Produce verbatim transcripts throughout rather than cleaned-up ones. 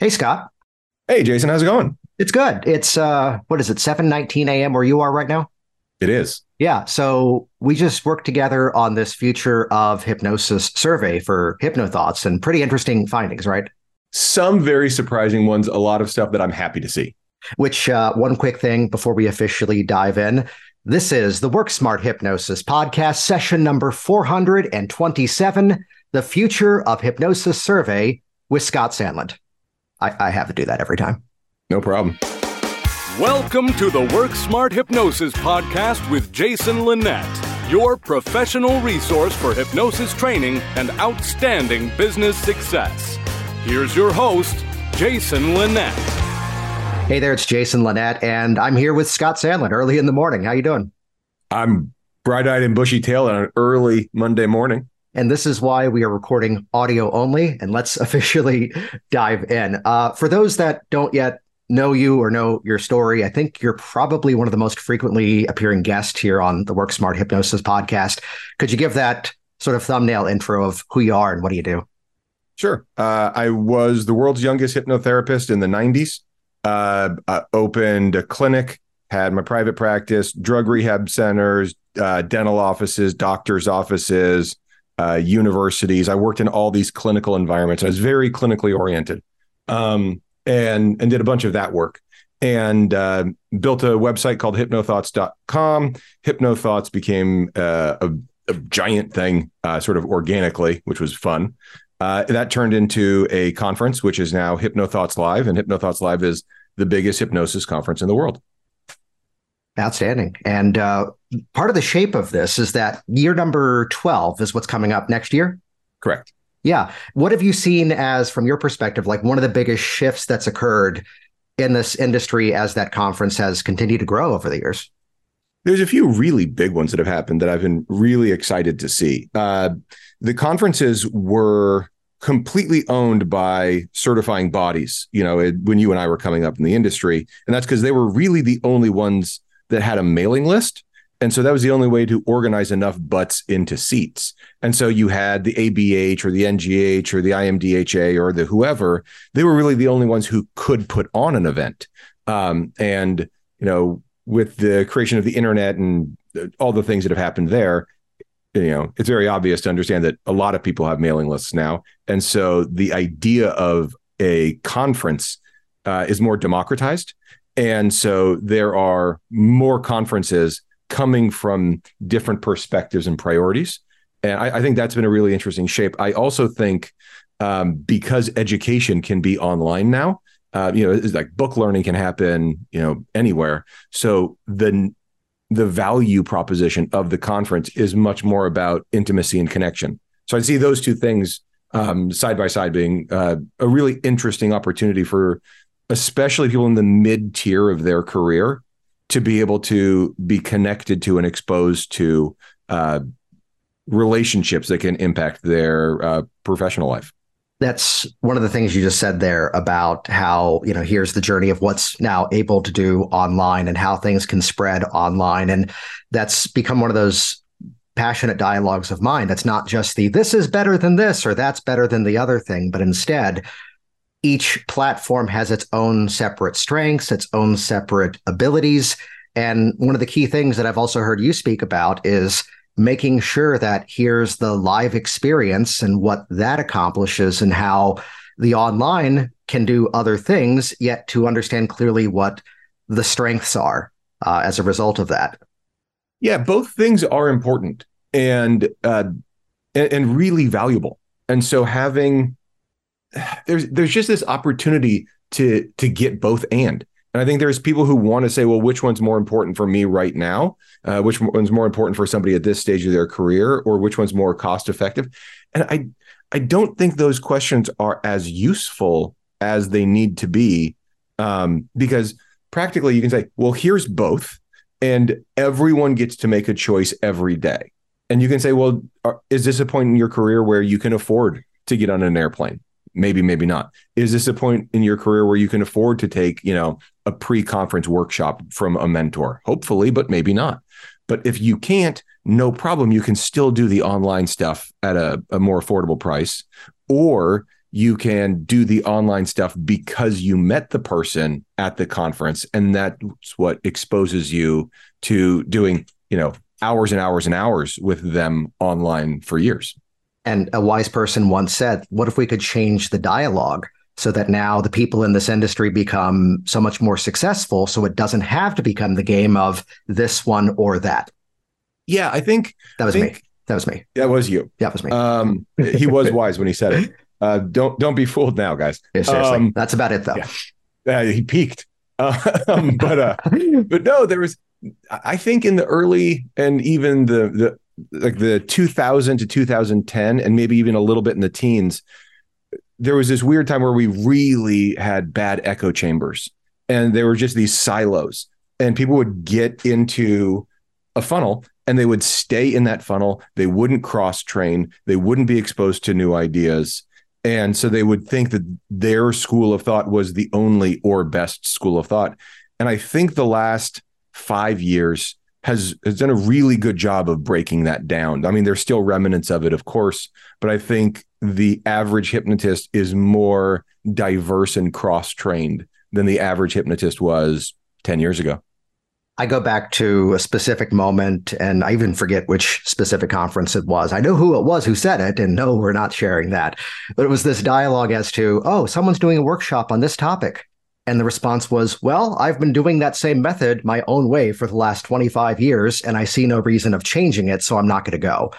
Hey, Scott. Hey, Jason. How's it going? It's good. It's, uh, what is it, seven nineteen a.m. where you are right now? It is. Yeah. So we just worked together on this Future of Hypnosis survey for Hypnothoughts, and pretty interesting findings, right? Some very surprising ones, a lot of stuff that I'm happy to see. Which, uh, one quick thing before we officially dive in. This is the Work Smart Hypnosis Podcast, session number four hundred twenty-seven, the Future of Hypnosis survey with Scott Sandland. I, I have to do that every time. No problem. Welcome to the Work Smart Hypnosis Podcast with Jason Lynette, your professional resource for hypnosis training and outstanding business success. Here's your host, Jason Lynette. Hey there, it's Jason Lynette, and I'm here with Scott Sandland early in the morning. How you doing? I'm bright-eyed and bushy-tailed on an early Monday morning. And this is why we are recording audio only, and let's officially dive in. Uh, for those that don't yet know you or know your story, I think you're probably one of the most frequently appearing guests here on the Work Smart Hypnosis Podcast. Could you give that sort of thumbnail intro of who you are and what do you do? Sure. Uh, I was the world's youngest hypnotherapist in the nineties. Uh, I opened a clinic, had my private practice, drug rehab centers, uh, dental offices, doctor's offices, Uh, universities. I worked in all these clinical environments. I was very clinically oriented, um, and and did a bunch of that work, and uh, built a website called hypnothoughts dot com. Hypnothoughts became uh, a, a giant thing, uh, sort of organically, which was fun. Uh, that turned into a conference, which is now Hypnothoughts Live, and Hypnothoughts Live is the biggest hypnosis conference in the world. Outstanding. And uh, part of the shape of this is that year number twelve is what's coming up next year. Correct. Yeah. What have you seen as, from your perspective, like one of the biggest shifts that's occurred in this industry as that conference has continued to grow over the years? There's a few really big ones that have happened that I've been really excited to see. Uh, the conferences were completely owned by certifying bodies, you know, it, when you and I were coming up in the industry. And that's because they were really the only ones that had a mailing list. And so that was the only way to organize enough butts into seats. And so you had the A B H or the N G H or the I M D H A or the whoever, they were really the only ones who could put on an event. Um, and, you know, with the creation of the internet and all the things that have happened there, you know, it's very obvious to understand that a lot of people have mailing lists now. And so the idea of a conference uh, is more democratized. And so there are more conferences coming from different perspectives and priorities. And I, I think that's been a really interesting shape. I also think um, because education can be online now, uh, you know, it's like book learning can happen, you know, anywhere. So the the value proposition of the conference is much more about intimacy and connection. So I see those two things um, side by side being uh, a really interesting opportunity for especially people in the mid tier of their career, to be able to be connected to and exposed to uh, relationships that can impact their uh, professional life. That's one of the things you just said there about how, you know, here's the journey of what's now able to do online and how things can spread online. And that's become one of those passionate dialogues of mine. That's not just the, this is better than this, or that's better than the other thing, but instead, each platform has its own separate strengths, its own separate abilities. And one of the key things that I've also heard you speak about is making sure that here's the live experience and what that accomplishes and how the online can do other things, yet to understand clearly what the strengths are uh, as a result of that. Yeah, both things are important and uh, and, and really valuable. And so having... There's there's just this opportunity to to get both and. And I think there's people who want to say, well, which one's more important for me right now? Uh, which one's more important for somebody at this stage of their career? Or which one's more cost effective? And I I don't think those questions are as useful as they need to be, um, because practically you can say, well, here's both. And everyone gets to make a choice every day. And you can say, well, are, is this a point in your career where you can afford to get on an airplane? Maybe, maybe not. Is this a point in your career where you can afford to take, you know, a pre-conference workshop from a mentor? Hopefully, but maybe not. But if you can't, no problem. You can still do the online stuff at a, a more affordable price. Or you can do the online stuff because you met the person at the conference. And that's what exposes you to doing, you know, hours and hours and hours with them online for years. And a wise person once said, what if we could change the dialogue so that now the people in this industry become so much more successful, so it doesn't have to become the game of this one or that? Yeah, I think that was think, me. That was me. That was you. That was me. Um, he was wise when he said it. Uh, don't don't be fooled now, guys. Yeah, seriously, um, that's about it, though. Yeah. Uh, he peaked. Um, but uh, but no, there was, I think in the early and even the the like the two thousand to twenty ten, and maybe even a little bit in the teens, there was this weird time where we really had bad echo chambers, and there were just these silos, and people would get into a funnel and they would stay in that funnel. They wouldn't cross train. They wouldn't be exposed to new ideas. And so they would think that their school of thought was the only or best school of thought. And I think the last five years has, has done a really good job of breaking that down. I mean, there's still remnants of it, of course, but I think the average hypnotist is more diverse and cross-trained than the average hypnotist was ten years ago. I go back to a specific moment, and I even forget which specific conference it was. I know who it was who said it, and no, we're not sharing that. But it was this dialogue as to, oh, someone's doing a workshop on this topic. And the response was, well, I've been doing that same method my own way for the last twenty-five years, and I see no reason of changing it, so I'm not going to go.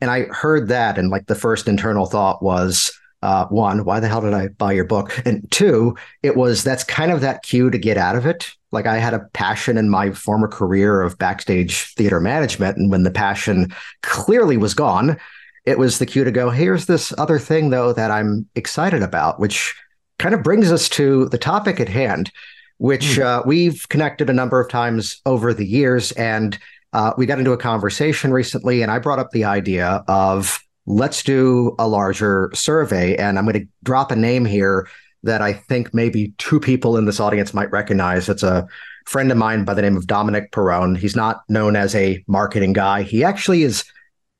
And I heard that, and like the first internal thought was, uh, one, why the hell did I buy your book? And two, it was, that's kind of that cue to get out of it. Like, I had a passion in my former career of backstage theater management. And when the passion clearly was gone, it was the cue to go, here's this other thing, though, that I'm excited about, which kind of brings us to the topic at hand, which uh, we've connected a number of times over the years. And uh, we got into a conversation recently, and I brought up the idea of, let's do a larger survey. And I'm going to drop a name here that I think maybe two people in this audience might recognize. It's a friend of mine by the name of Dominic Perrone. He's not known as a marketing guy. He actually is,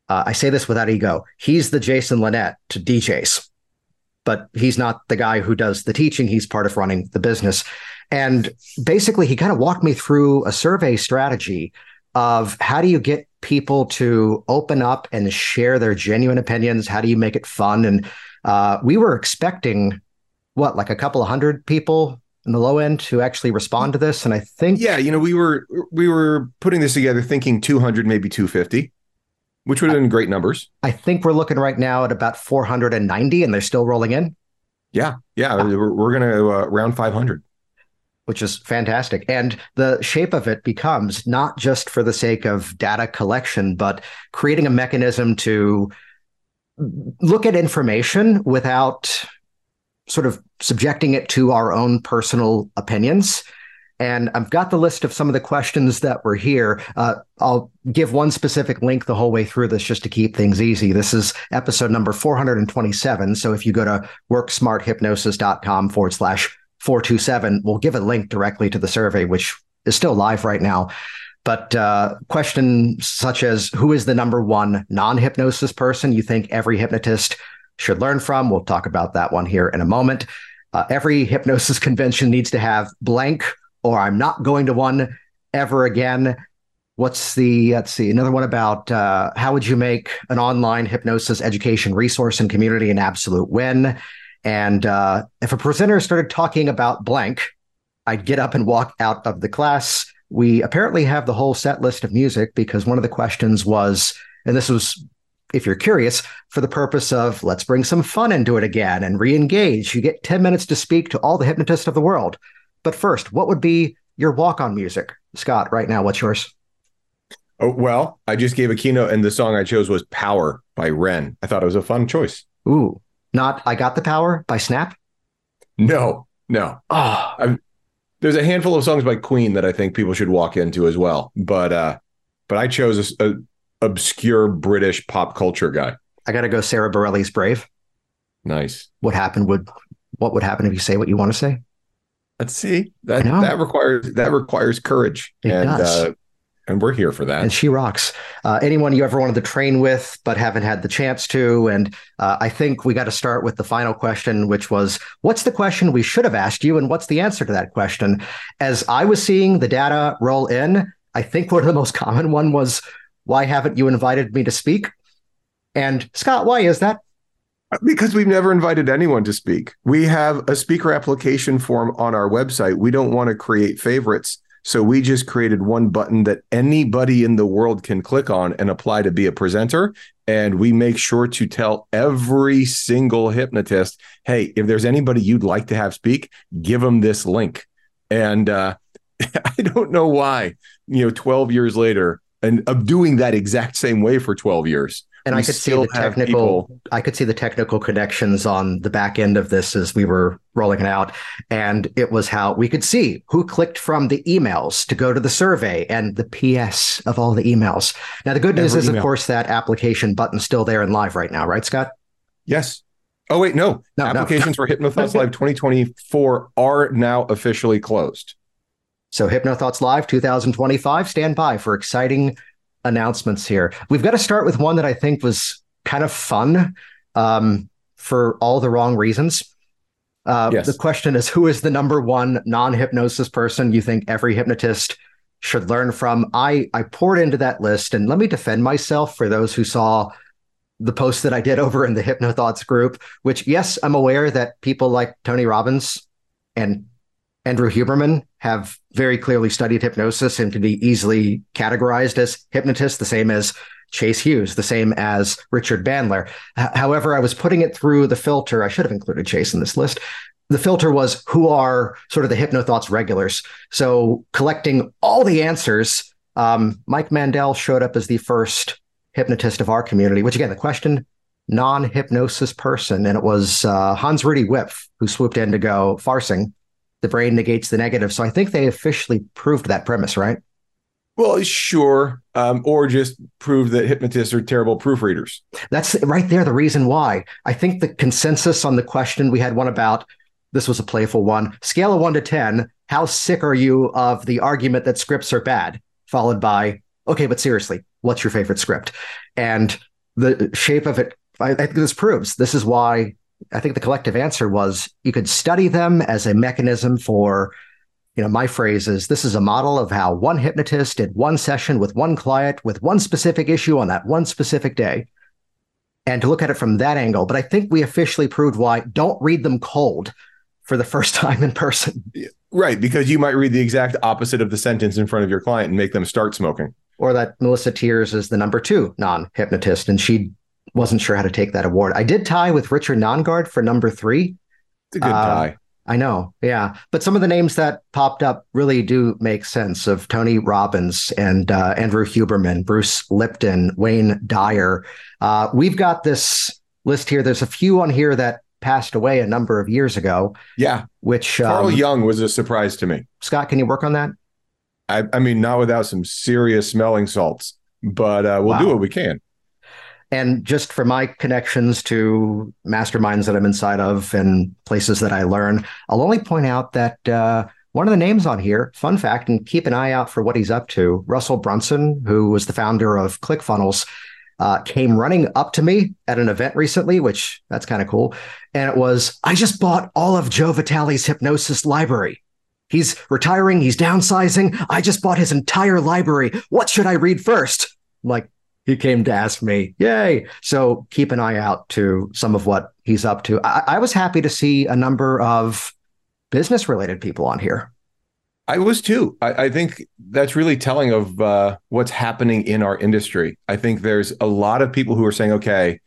uh, I say this without ego, he's the Jason Lynette to D Js, but he's not the guy who does the teaching. He's part of running the business. And basically, he kind of walked me through a survey strategy of, how do you get people to open up and share their genuine opinions? How do you make it fun? And uh, we were expecting... what, like a couple of hundred people in the low end who actually respond to this? And I think... Yeah, you know, we were we were putting this together thinking two hundred, maybe two hundred fifty, which would have been great numbers. I think we're looking right now at about four hundred ninety, and they're still rolling in. Yeah, yeah, uh, we're, we're going to uh, round five hundred. Which is fantastic. And the shape of it becomes not just for the sake of data collection, but creating a mechanism to look at information without... sort of subjecting it to our own personal opinions. And I've got the list of some of the questions that were here. Uh, I'll give one specific link the whole way through this just to keep things easy. This is episode number four hundred twenty-seven. So if you go to worksmarthypnosis.com forward slash 427, we'll give a link directly to the survey, which is still live right now. But uh, questions such as, who is the number one non-hypnosis person you think every hypnotist should learn from? We'll talk about that one here in a moment. Uh, every hypnosis convention needs to have blank, or I'm not going to one ever again. What's the, let's see, another one about uh, how would you make an online hypnosis education resource and community an absolute win? And uh, if a presenter started talking about blank, I'd get up and walk out of the class. We apparently have the whole set list of music, because one of the questions was, and this was, if you're curious, for the purpose of, let's bring some fun into it again and re-engage. You get ten minutes to speak to all the hypnotists of the world. But first, what would be your walk-on music? Scott, right now, what's yours? Oh, well, I just gave a keynote, and the song I chose was Power by Ren. I thought it was a fun choice. Ooh, not I Got the Power by Snap? No, no. Oh. I'm, there's a handful of songs by Queen that I think people should walk into as well. But uh, but I chose a... a obscure British pop culture guy. I gotta go Sarah Bareilles' Brave. Nice. What happened would what would happen if you say what you want to say? Let's see. That that requires that requires courage. It and does. Uh, And we're here for that. And she rocks. Uh, anyone you ever wanted to train with, but haven't had the chance to. And uh, I think we got to start with the final question, which was, what's the question we should have asked you? And what's the answer to that question? As I was seeing the data roll in, I think one of the most common one was, why haven't you invited me to speak? And Scott, why is that? Because we've never invited anyone to speak. We have a speaker application form on our website. We don't want to create favorites. So we just created one button that anybody in the world can click on and apply to be a presenter. And we make sure to tell every single hypnotist, hey, if there's anybody you'd like to have speak, give them this link. And uh, I don't know why, you know, twelve years later, and of doing that exact same way for twelve years. And we I could see the technical, people. I could see the technical connections on the back end of this as we were rolling it out. And it was how we could see who clicked from the emails to go to the survey and the P S of all the emails. Now, the good news Every is, email. Of course, that application button's still there and live right now. Right, Scott? Yes. Oh, wait, no. no Applications no. for Hypnothoughts Live twenty twenty-four are now officially closed. So Hypnothoughts Live two thousand twenty-five, stand by for exciting announcements here. We've got to start with one that I think was kind of fun um, for all the wrong reasons. Uh, yes. The question is, who is the number one non-hypnosis person you think every hypnotist should learn from? I, I poured into that list, and let me defend myself for those who saw the post that I did over in the Hypnothoughts group, which, yes, I'm aware that people like Tony Robbins and Andrew Huberman have very clearly studied hypnosis and can be easily categorized as hypnotists, the same as Chase Hughes, the same as Richard Bandler. H- however, I was putting it through the filter. I should have included Chase in this list. The filter was, who are sort of the Hypnothoughts regulars? So collecting all the answers, um, Mike Mandel showed up as the first hypnotist of our community, which, again, the question, non-hypnosis person. And it was uh, Hans-Rudy Whipf who swooped in to go farcing. The brain negates the negative. So I think they officially proved that premise, right? Well, sure. Um, or just prove that hypnotists are terrible proofreaders. That's right there. The reason why. I think the consensus on the question, we had one about, this was a playful one, scale of one to ten. How sick are you of the argument that scripts are bad? Followed by, okay, but seriously, what's your favorite script? And the shape of it, I think this proves, this is why I think the collective answer was, you could study them as a mechanism for, you know, my phrase is, this is a model of how one hypnotist did one session with one client with one specific issue on that one specific day, and to look at it from that angle. But I think we officially proved why don't read them cold for the first time in person. Right, because you might read the exact opposite of the sentence in front of your client and make them start smoking. Or that Melissa Tears is the number two non-hypnotist, and she wasn't sure how to take that award. I did tie with Richard Nongard for number three. It's a good uh, tie. I know. Yeah. But some of the names that popped up really do make sense, of Tony Robbins and uh, Andrew Huberman, Bruce Lipton, Wayne Dyer. Uh, we've got this list here. There's a few on here that passed away a number of years ago. Yeah. Which um, Carl Young was a surprise to me. Scott, can you work on that? I, I mean, not without some serious smelling salts, but uh, we'll wow. do what we can. And just for my connections to masterminds that I'm inside of and places that I learn, I'll only point out that uh, one of the names on here, fun fact, and keep an eye out for what he's up to, Russell Brunson, who was the founder of ClickFunnels, uh, came running up to me at an event recently, which that's kind of cool. And it was, I just bought all of Joe Vitale's hypnosis library. He's retiring. He's downsizing. I just bought his entire library. What should I read first? I'm like, he came to ask me. Yay. So keep an eye out to some of what he's up to. I, I was happy to see a number of business related people on here. I was too. I, I think that's really telling of uh, what's happening in our industry. I think there's a lot of people who are saying, okay,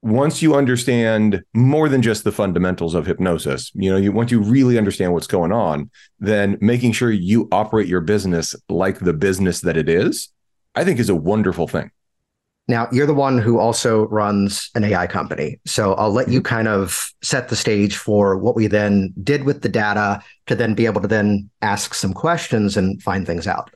once you understand more than just the fundamentals of hypnosis, you know, you once you really understand what's going on, then making sure you operate your business like the business that it is, I think is a wonderful thing. Now, you're the one who also runs an A I company. So I'll let you kind of set the stage for what we then did with the data to then be able to then ask some questions and find things out.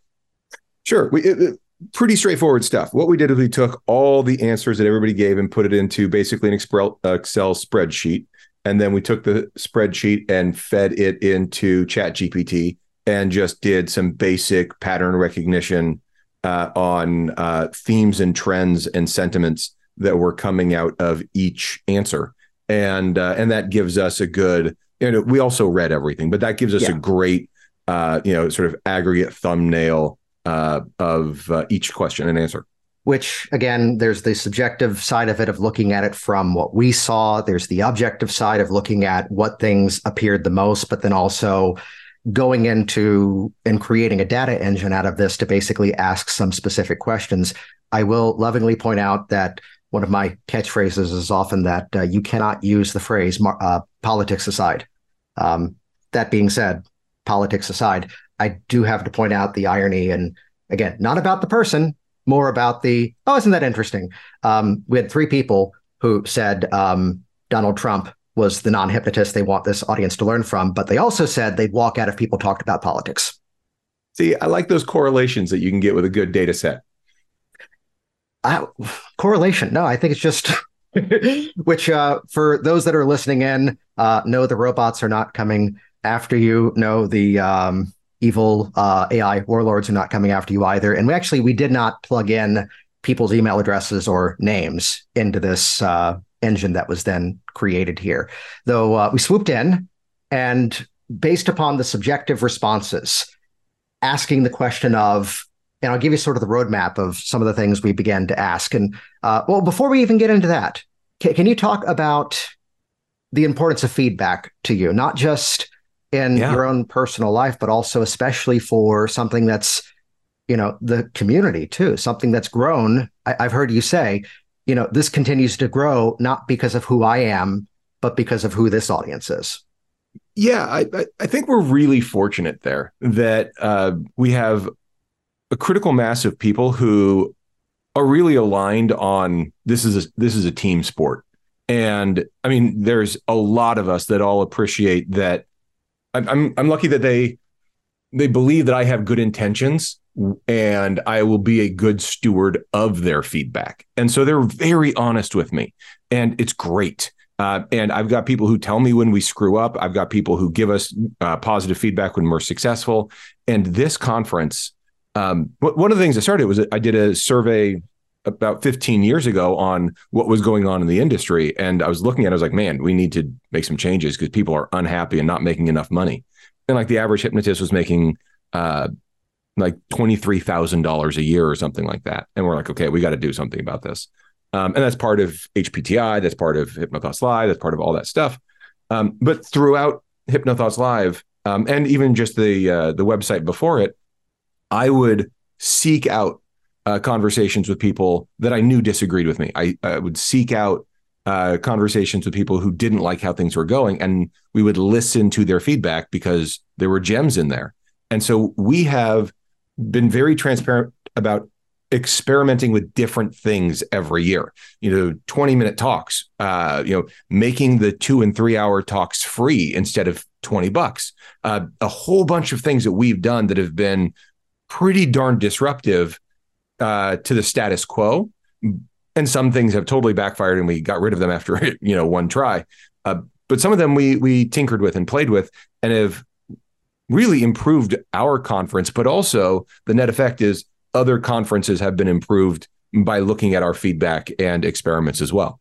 Sure. We, it, it, pretty straightforward stuff. What we did is we took all the answers that everybody gave and put it into basically an Excel spreadsheet. And then we took the spreadsheet and fed it into ChatGPT and just did some basic pattern recognition uh, on uh, themes and trends and sentiments that were coming out of each answer. And uh, and that gives us a good, you know, we also read everything, but that gives us yeah. a great, uh, you know, sort of aggregate thumbnail uh, of uh, each question and answer. Which, again, there's the subjective side of it, of looking at it from what we saw. There's the objective side of looking at what things appeared the most, but then also going into and creating a data engine out of this to basically ask some specific questions. I will lovingly point out that one of my catchphrases is often that uh, you cannot use the phrase uh, politics aside. Um, that being said, politics aside, I do have to point out the irony, and again, not about the person, more about the, oh, isn't that interesting? Um, we had three people who said um, Donald Trump was the non-hypnotist they want this audience to learn from, but they also said they'd walk out if people talked about politics. See, I like those correlations that you can get with a good data set. Uh, correlation. No, I think it's just, which uh, for those that are listening in, uh, know the robots are not coming after you. Know the... Um, evil uh, A I warlords are not coming after you either. And we actually, we did not plug in people's email addresses or names into this uh, engine that was then created here. Though uh, we swooped in and based upon the subjective responses, asking the question of, and I'll give you sort of the roadmap of some of the things we began to ask. And uh, well, before we even get into that, can, can you talk about the importance of feedback to you, not just in yeah. your own personal life, but also especially for something that's, you know, the community too, something that's grown. I, I've heard you say, you know, this continues to grow, not because of who I am, but because of who this audience is. Yeah, I, I think we're really fortunate there that uh, we have a critical mass of people who are really aligned on this is a, this is a team sport. And I mean, there's a lot of us that all appreciate that. I'm I'm lucky that they they believe that I have good intentions and I will be a good steward of their feedback. And so they're very honest with me, and it's great. Uh, and I've got people who tell me when we screw up. I've got people who give us uh, positive feedback when we're successful. And this conference, um, one of the things I started was I did a survey about fifteen years ago on what was going on in the industry. And I was looking at it, I was like, man, we need to make some changes because people are unhappy and not making enough money. And like the average hypnotist was making uh, like twenty-three thousand dollars a year or something like that. And we're like, okay, we got to do something about this. Um, and that's part of H P T I, that's part of Hypnothoughts Live, that's part of all that stuff. Um, but throughout Hypnothoughts Live, um, and even just the uh, the website before it, I would seek out Uh, conversations with people that I knew disagreed with me. I, I would seek out uh, conversations with people who didn't like how things were going, and we would listen to their feedback because there were gems in there. And so we have been very transparent about experimenting with different things every year. You know, twenty minute talks, uh, you know, making the two and three hour talks free instead of twenty bucks. Uh, a whole bunch of things that we've done that have been pretty darn disruptive Uh, to the status quo, and some things have totally backfired, and we got rid of them after you know one try. Uh, but some of them we we tinkered with and played with, and have really improved our conference. But also the net effect is other conferences have been improved by looking at our feedback and experiments as well.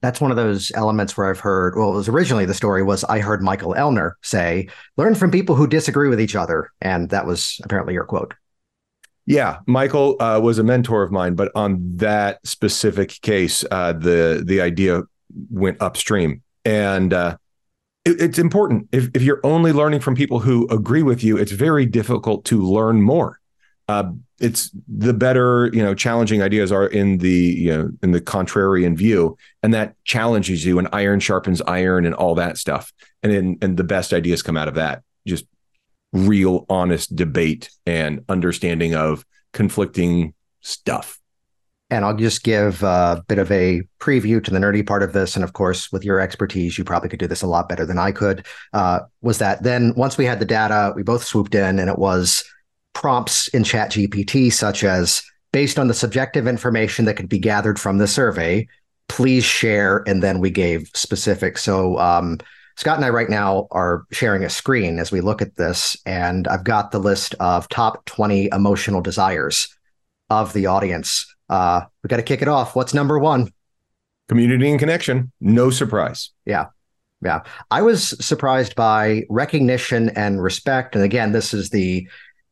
That's one of those elements where I've heard. Well, it was originally the story was I heard Michael Elner say, "Learn from people who disagree with each other," and that was apparently your quote. Yeah, Michael uh, was a mentor of mine, but on that specific case, uh, the the idea went upstream, and uh, it, it's important. If if you're only learning from people who agree with you, it's very difficult to learn more. Uh, it's the better, you know, challenging ideas are in the you know in the contrarian view, and that challenges you. And iron sharpens iron, and all that stuff. And in, and the best ideas come out of that. Just real honest debate and understanding of conflicting stuff. And I'll just give a bit of a preview to the nerdy part of this. And of course, with your expertise, you probably could do this a lot better than I could. Uh, was that then once we had the data, we both swooped in, and it was prompts in ChatGPT, such as based on the subjective information that could be gathered from the survey, please share. And then we gave specific. So um, Scott and I right now are sharing a screen as we look at this, and I've got the list of top twenty emotional desires of the audience. Uh, we got to kick it off. What's number one? Community and connection. No surprise. Yeah. Yeah. I was surprised by recognition and respect. And again, this is the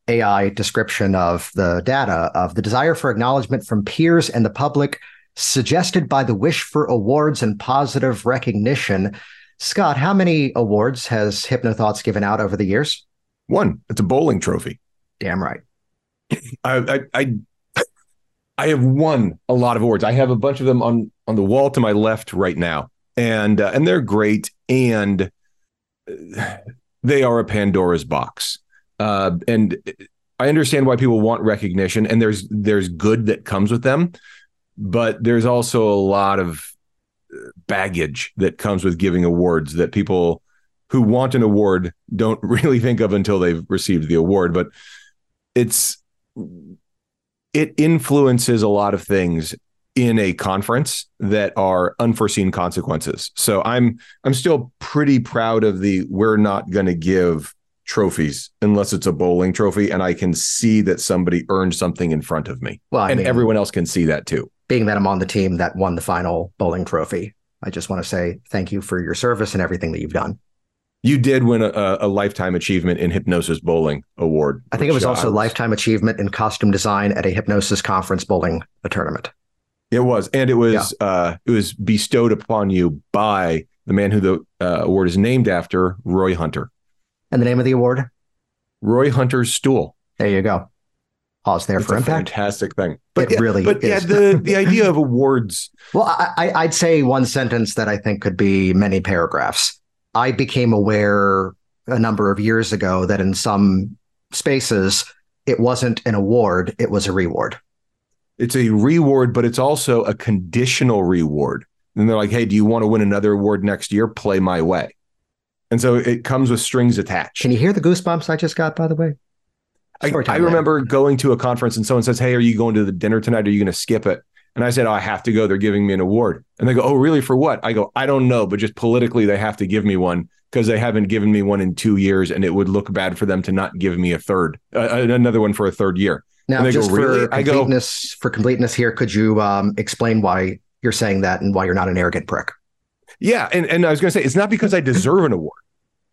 A I description of the data of the desire for acknowledgement from peers and the public, suggested by the wish for awards and positive recognition. Scott, how many awards has Hypnothoughts given out over the years? One. It's a bowling trophy. Damn right. I I I, I have won a lot of awards. I have a bunch of them on, on the wall to my left right now. And uh, and they're great. And they are a Pandora's box. Uh, and I understand why people want recognition, and there's there's good that comes with them. But there's also a lot of baggage that comes with giving awards that people who want an award don't really think of until they've received the award. But it's it influences a lot of things in a conference that are unforeseen consequences. So I'm I'm still pretty proud of the we're not going to give trophies unless it's a bowling trophy and I can see that somebody earned something in front of me. Well, I and mean, everyone else can see that too. Being that I'm on the team that won the final bowling trophy, I just want to say thank you for your service and everything that you've done. You did win a, a lifetime achievement in hypnosis bowling award. I think it was also a lifetime achievement in costume design at a hypnosis conference bowling a tournament. It was, and it was yeah. uh, it was bestowed upon you by the man who the uh, award is named after, Roy Hunter. And the name of the award? Roy Hunter's Stool. There you go. Pause there it's for a impact. Fantastic thing. But it yeah, really but is. But yeah, the, the idea of awards. Well, I, I'd say one sentence that I think could be many paragraphs. I became aware a number of years ago that in some spaces, it wasn't an award, it was a reward. It's a reward, but it's also a conditional reward. And they're like, hey, do you want to win another award next year? Play my way. And so it comes with strings attached. Can you hear the goosebumps I just got, by the way? I, I remember later. Going to a conference and someone says, hey, are you going to the dinner tonight? Are you going to skip it? And I said, oh, I have to go. They're giving me an award. And they go, oh, really? For what? I go, I don't know. But just politically, they have to give me one because they haven't given me one in two years. And it would look bad for them to not give me a third, uh, another one for a third year. Now, just go, for, really? completeness, I go, for completeness here, could you um, explain why you're saying that and why you're not an arrogant prick? Yeah. And, and I was going to say, it's not because I deserve an award.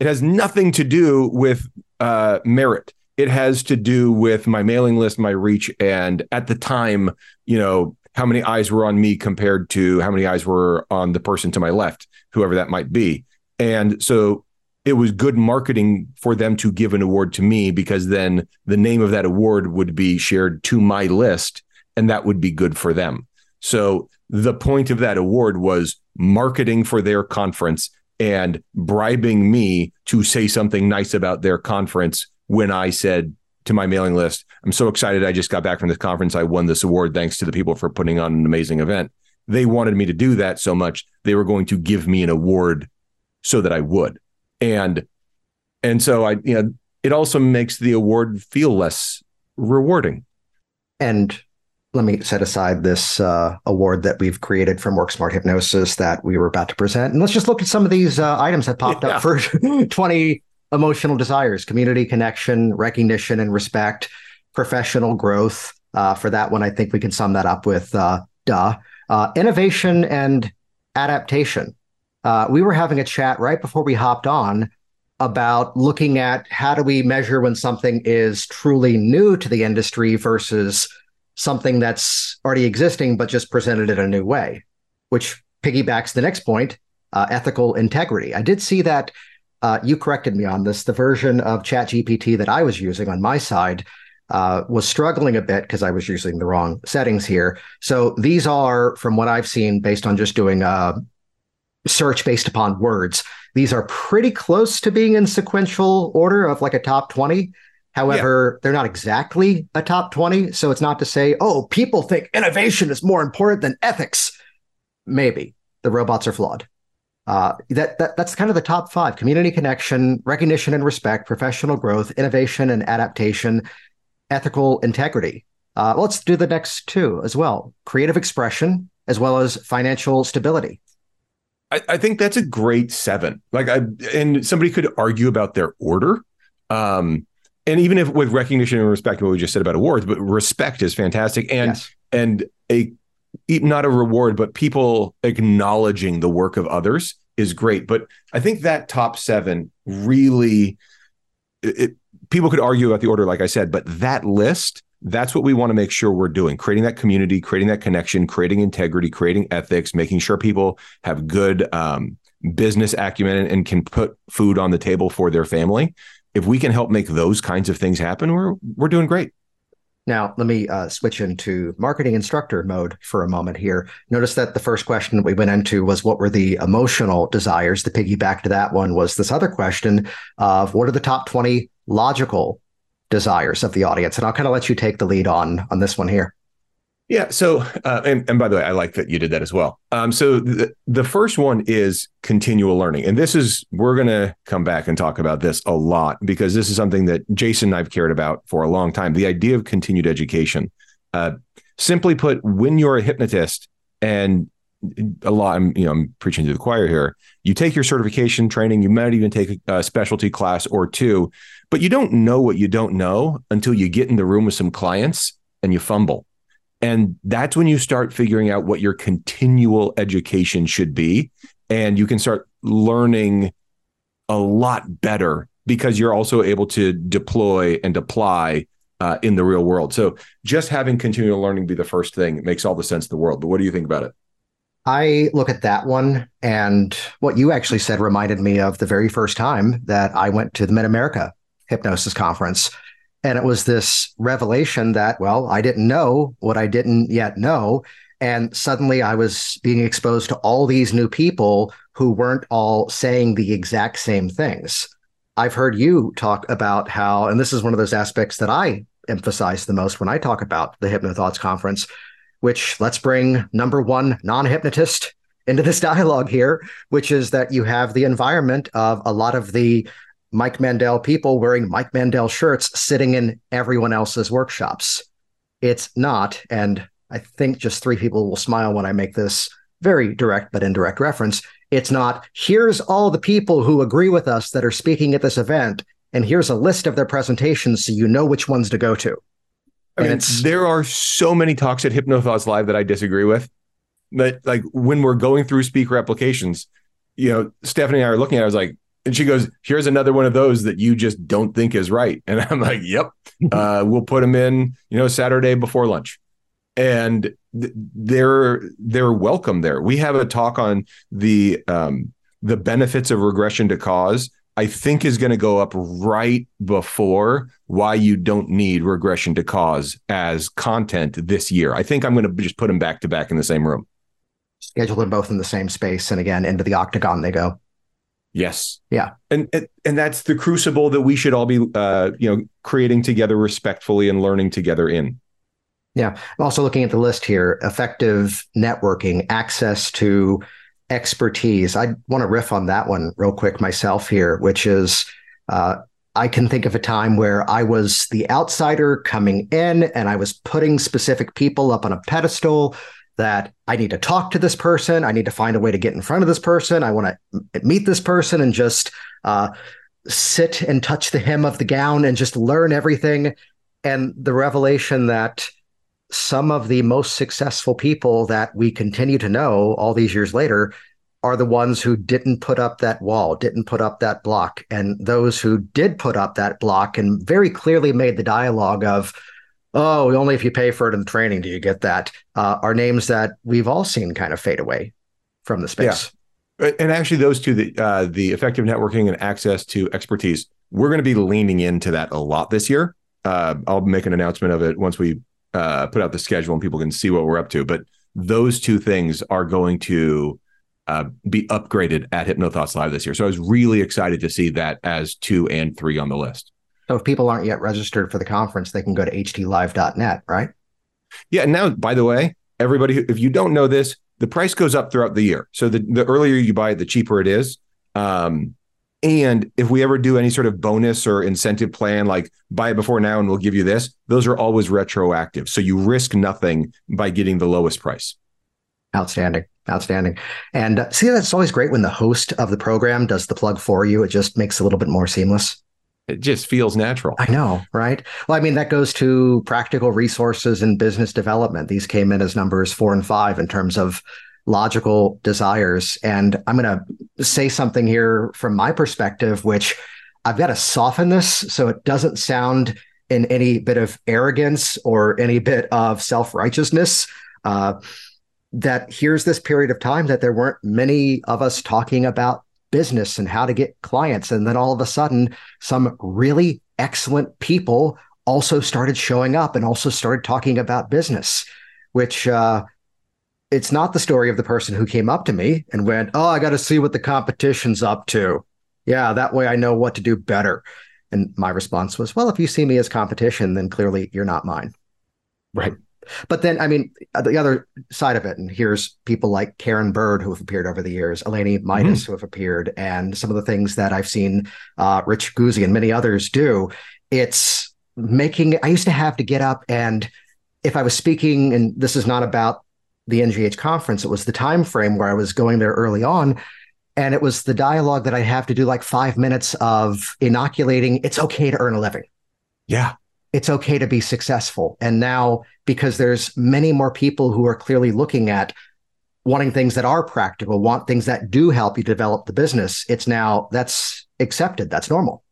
It has nothing to do with uh, merit. It has to do with my mailing list, my reach. And at the time, you know, how many eyes were on me compared to how many eyes were on the person to my left, whoever that might be. And so it was good marketing for them to give an award to me, because then the name of that award would be shared to my list and that would be good for them. So the point of that award was marketing for their conference and bribing me to say something nice about their conference when I said to my mailing list, I'm so excited. I just got back from this conference. I won this award. Thanks to the people for putting on an amazing event. They wanted me to do that so much. They were going to give me an award so that I would. And, and so I, you know, it also makes the award feel less rewarding. And let me set aside this uh, award that we've created from Work Smart Hypnosis that we were about to present. And let's just look at some of these uh, items that popped yeah. up for twenty emotional desires: community, connection, recognition and respect, professional growth. Uh, for that one, I think we can sum that up with uh, duh, uh, innovation and adaptation. Uh, we were having a chat right before we hopped on about looking at how do we measure when something is truly new to the industry versus something that's already existing, but just presented in a new way, which piggybacks the next point, uh, ethical integrity. I did see that uh, you corrected me on this. The version of ChatGPT that I was using on my side uh, was struggling a bit because I was using the wrong settings here. So these are, from what I've seen, based on just doing a search based upon words, these are pretty close to being in sequential order of like a top twenty. However, yeah. they're not exactly a top twenty. So it's not to say, oh, people think innovation is more important than ethics. Maybe the robots are flawed. Uh, that, that that's kind of the top five: community, connection, recognition and respect, professional growth, innovation and adaptation, ethical integrity. Uh, well, let's do the next two as well. Creative expression, as well as financial stability. I, I think that's a great seven. Like I, and somebody could argue about their order. Um, and even if with recognition and respect, what we just said about awards, but respect is fantastic. And, yes. and a, not a reward, but people acknowledging the work of others is great. But I think that top seven really, it, people could argue about the order, like I said, but that list, that's what we want to make sure we're doing, creating that community, creating that connection, creating integrity, creating ethics, making sure people have good um, business acumen and can put food on the table for their family. If we can help make those kinds of things happen, we're we're doing great. Now, let me uh, switch into marketing instructor mode for a moment here. Notice that the first question that we went into was, what were the emotional desires? The piggyback to that one was this other question of, what are the top twenty logical desires of the audience? And I'll kind of let you take the lead on on this one here. Yeah. So, uh, and, and by the way, I like that you did that as well. Um, so the, the first one is continual learning. And this is, we're going to come back and talk about this a lot, because this is something that Jason and I've cared about for a long time. The idea of continued education, uh, simply put, when you're a hypnotist, and a lot, I'm, you know, I'm preaching to the choir here, you take your certification training, you might even take a specialty class or two, but you don't know what you don't know until you get in the room with some clients and you fumble. And that's when you start figuring out what your continual education should be. And you can start learning a lot better because you're also able to deploy and apply uh, in the real world. So just having continual learning be the first thing, it makes all the sense in the world. But what do you think about it? I look at that one, and what you actually said reminded me of the very first time that I went to the Mid-America Hypnosis Conference. And it was this revelation that, well, I didn't know what I didn't yet know. And suddenly I was being exposed to all these new people who weren't all saying the exact same things. I've heard you talk about how, and this is one of those aspects that I emphasize the most when I talk about the Hypnothoughts Conference, which let's bring number one non-hypnotist into this dialogue here, which is that you have the environment of a lot of the Mike Mandel people wearing Mike Mandel shirts sitting in everyone else's workshops. It's not, and I think just three people will smile when I make this very direct but indirect reference. It's not, here's all the people who agree with us that are speaking at this event, and here's a list of their presentations so you know which ones to go to. I mean, there are so many talks at Hypnothoughts Live that I disagree with. But like when we're going through speaker applications, you know, Stephanie and I are looking at it, I was like, and she goes, here's another one of those that you just don't think is right. And I'm like, yep, uh, we'll put them in, you know, Saturday before lunch. And th- they're they're welcome there. We have a talk on the um, the benefits of regression to cause, I think is going to go up right before why you don't need regression to cause as content this year. I think I'm going to just put them back to back in the same room. Schedule them both in the same space. And again, into the octagon they go. Yes. Yeah. And, and and that's the crucible that we should all be, uh, you know, creating together respectfully and learning together in. Yeah. I'm also looking at the list here, effective networking, access to expertise. I want to riff on that one real quick myself here, which is uh, I can think of a time where I was the outsider coming in and I was putting specific people up on a pedestal that I need to talk to this person. I need to find a way to get in front of this person. I want to meet this person and just uh, sit and touch the hem of the gown and just learn everything. And the revelation that some of the most successful people that we continue to know all these years later are the ones who didn't put up that wall, didn't put up that block. And those who did put up that block and very clearly made the dialogue of, oh, only if you pay for it in the training do you get that, uh, are names that we've all seen kind of fade away from the space. Yeah. And actually those two, the, uh, the effective networking and access to expertise, we're going to be leaning into that a lot this year. Uh, I'll make an announcement of it once we uh, put out the schedule and people can see what we're up to. But those two things are going to uh, be upgraded at Hypnothoughts Live this year. So I was really excited to see that as two and three on the list. So if people aren't yet registered for the conference, they can go to h t live dot net, right? Yeah. And now, by the way, everybody, who, if you don't know this, the price goes up throughout the year. So the, the earlier you buy it, the cheaper it is. Um, and if we ever do any sort of bonus or incentive plan, like buy it before now and we'll give you this, those are always retroactive. So you risk nothing by getting the lowest price. Outstanding. Outstanding. And uh, see, that's always great when the host of the program does the plug for you. It just makes it a little bit more seamless. It just feels natural. I know, right? Well, I mean, that goes to practical resources and business development. These came in as numbers four and five in terms of logical desires. And I'm going to say something here from my perspective, which I've got to soften this so it doesn't sound in any bit of arrogance or any bit of self-righteousness. Uh, that here's this period of time that there weren't many of us talking about business and how to get clients. And then all of a sudden, some really excellent people also started showing up and also started talking about business, which uh, it's not the story of the person who came up to me and went, oh, I got to see what the competition's up to. Yeah, that way I know what to do better. And my response was, well, if you see me as competition, then clearly you're not mine. Right. But then, I mean, the other side of it, and here's people like Karen Bird, who have appeared over the years, Eleni Midas, mm-hmm. who have appeared, and some of the things that I've seen uh, Rich Guzzi and many others do. It's making, I used to have to get up and if I was speaking, and this is not about the N G H conference, it was the time frame where I was going there early on. And it was the dialogue that I have to do like five minutes of inoculating. It's okay to earn a living. Yeah. It's okay to be successful. And now, because there's many more people who are clearly looking at wanting things that are practical, want things that do help you develop the business, it's now that's accepted. That's normal.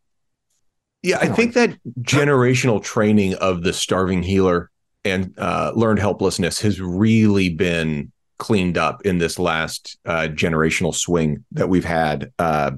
Yeah. Anyway. I think that generational training of the starving healer and uh, learned helplessness has really been cleaned up in this last uh, generational swing that we've had. Uh,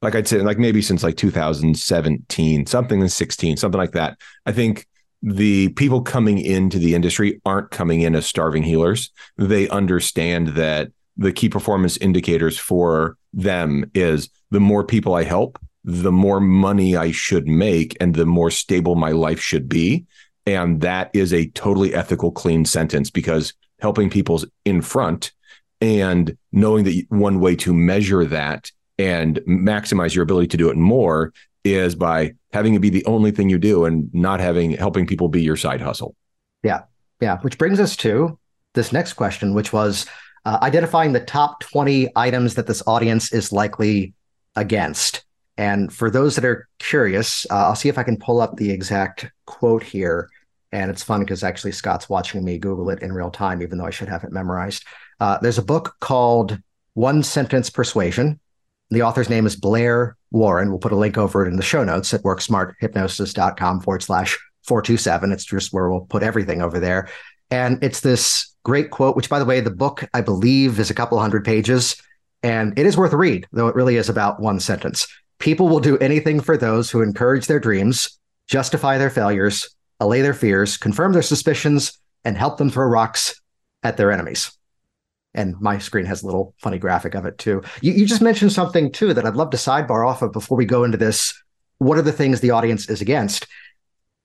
Like I'd say, like maybe since like two thousand seventeen, something in sixteen, something like that. I think the people coming into the industry aren't coming in as starving healers. They understand that the key performance indicators for them is the more people I help, the more money I should make, and the more stable my life should be. And that is a totally ethical, clean sentence, because helping people's in front and knowing that one way to measure that and maximize your ability to do it more is by having it be the only thing you do and not having helping people be your side hustle. Yeah. Yeah. Which brings us to this next question, which was uh, identifying the top twenty items that this audience is likely against. And for those that are curious, uh, I'll see if I can pull up the exact quote here. And it's fun because actually Scott's watching me Google it in real time, even though I should have it memorized. Uh, there's a book called One Sentence Persuasion. The author's name is Blair Warren. We'll put a link over it in the show notes at worksmarthypnosis.com forward slash 427. It's just where we'll put everything over there. And it's this great quote, which, by the way, the book, I believe, is a couple hundred pages. And it is worth a read, though it really is about one sentence. People will do anything for those who encourage their dreams, justify their failures, allay their fears, confirm their suspicions, and help them throw rocks at their enemies. And my screen has a little funny graphic of it, too. You, you just mentioned something, too, that I'd love to sidebar off of before we go into this. What are the things the audience is against?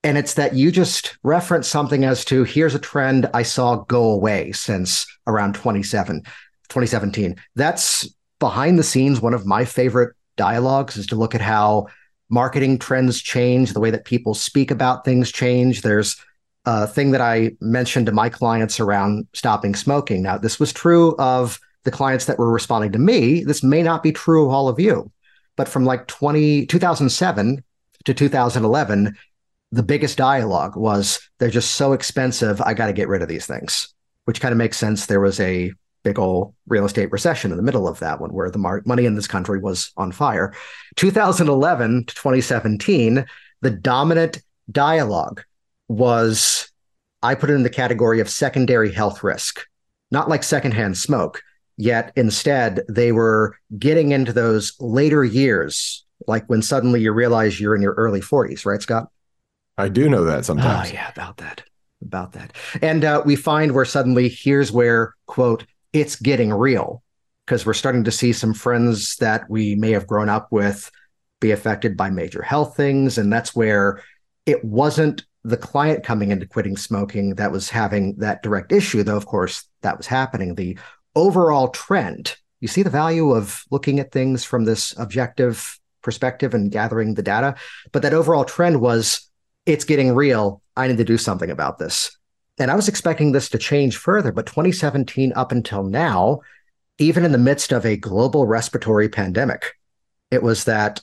And it's that you just referenced something as to, here's a trend I saw go away since around twenty-seven, twenty seventeen. That's behind the scenes. One of my favorite dialogues is to look at how marketing trends change, the way that people speak about things change. There's a uh, thing that I mentioned to my clients around stopping smoking. Now, this was true of the clients that were responding to me. This may not be true of all of you, but from like twenty, two thousand seven to two thousand eleven, the biggest dialogue was, they're just so expensive, I got to get rid of these things, which kind of makes sense. There was a big old real estate recession in the middle of that one where the mar- money in this country was on fire. two thousand eleven to twenty seventeen, the dominant dialogue was, I put it in the category of secondary health risk, not like secondhand smoke, yet instead they were getting into those later years, like when suddenly you realize you're in your early forties, right, Scott? I do know that sometimes. Oh, yeah, about that, about that. And uh, we find where suddenly here's where, quote, it's getting real, because we're starting to see some friends that we may have grown up with be affected by major health things. And that's where it wasn't the client coming into quitting smoking that was having that direct issue, though, of course, that was happening. The overall trend, you see the value of looking at things from this objective perspective and gathering the data, but that overall trend was, it's getting real. I need to do something about this. And I was expecting this to change further, but twenty seventeen up until now, even in the midst of a global respiratory pandemic, it was that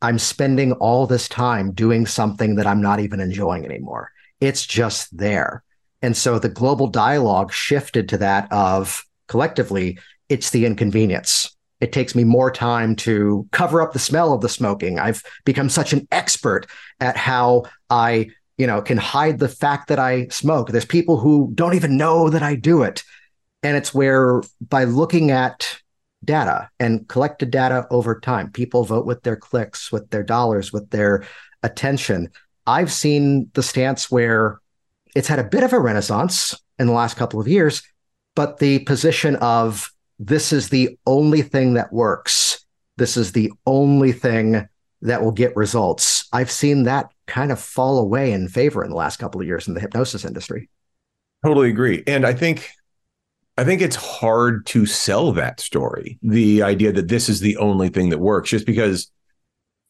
I'm spending all this time doing something that I'm not even enjoying anymore. It's just there. And so the global dialogue shifted to that of collectively, it's the inconvenience. It takes me more time to cover up the smell of the smoking. I've become such an expert at how I, you know, can hide the fact that I smoke. There's people who don't even know that I do it. And it's where by looking at data and collected data over time, people vote with their clicks, with their dollars, with their attention. I've seen the stance where it's had a bit of a renaissance in the last couple of years, but the position of this is the only thing that works. This is the only thing that will get results. I've seen that kind of fall away in favor in the last couple of years in the hypnosis industry. Totally agree. And I think I think it's hard to sell that story, the idea that this is the only thing that works, just because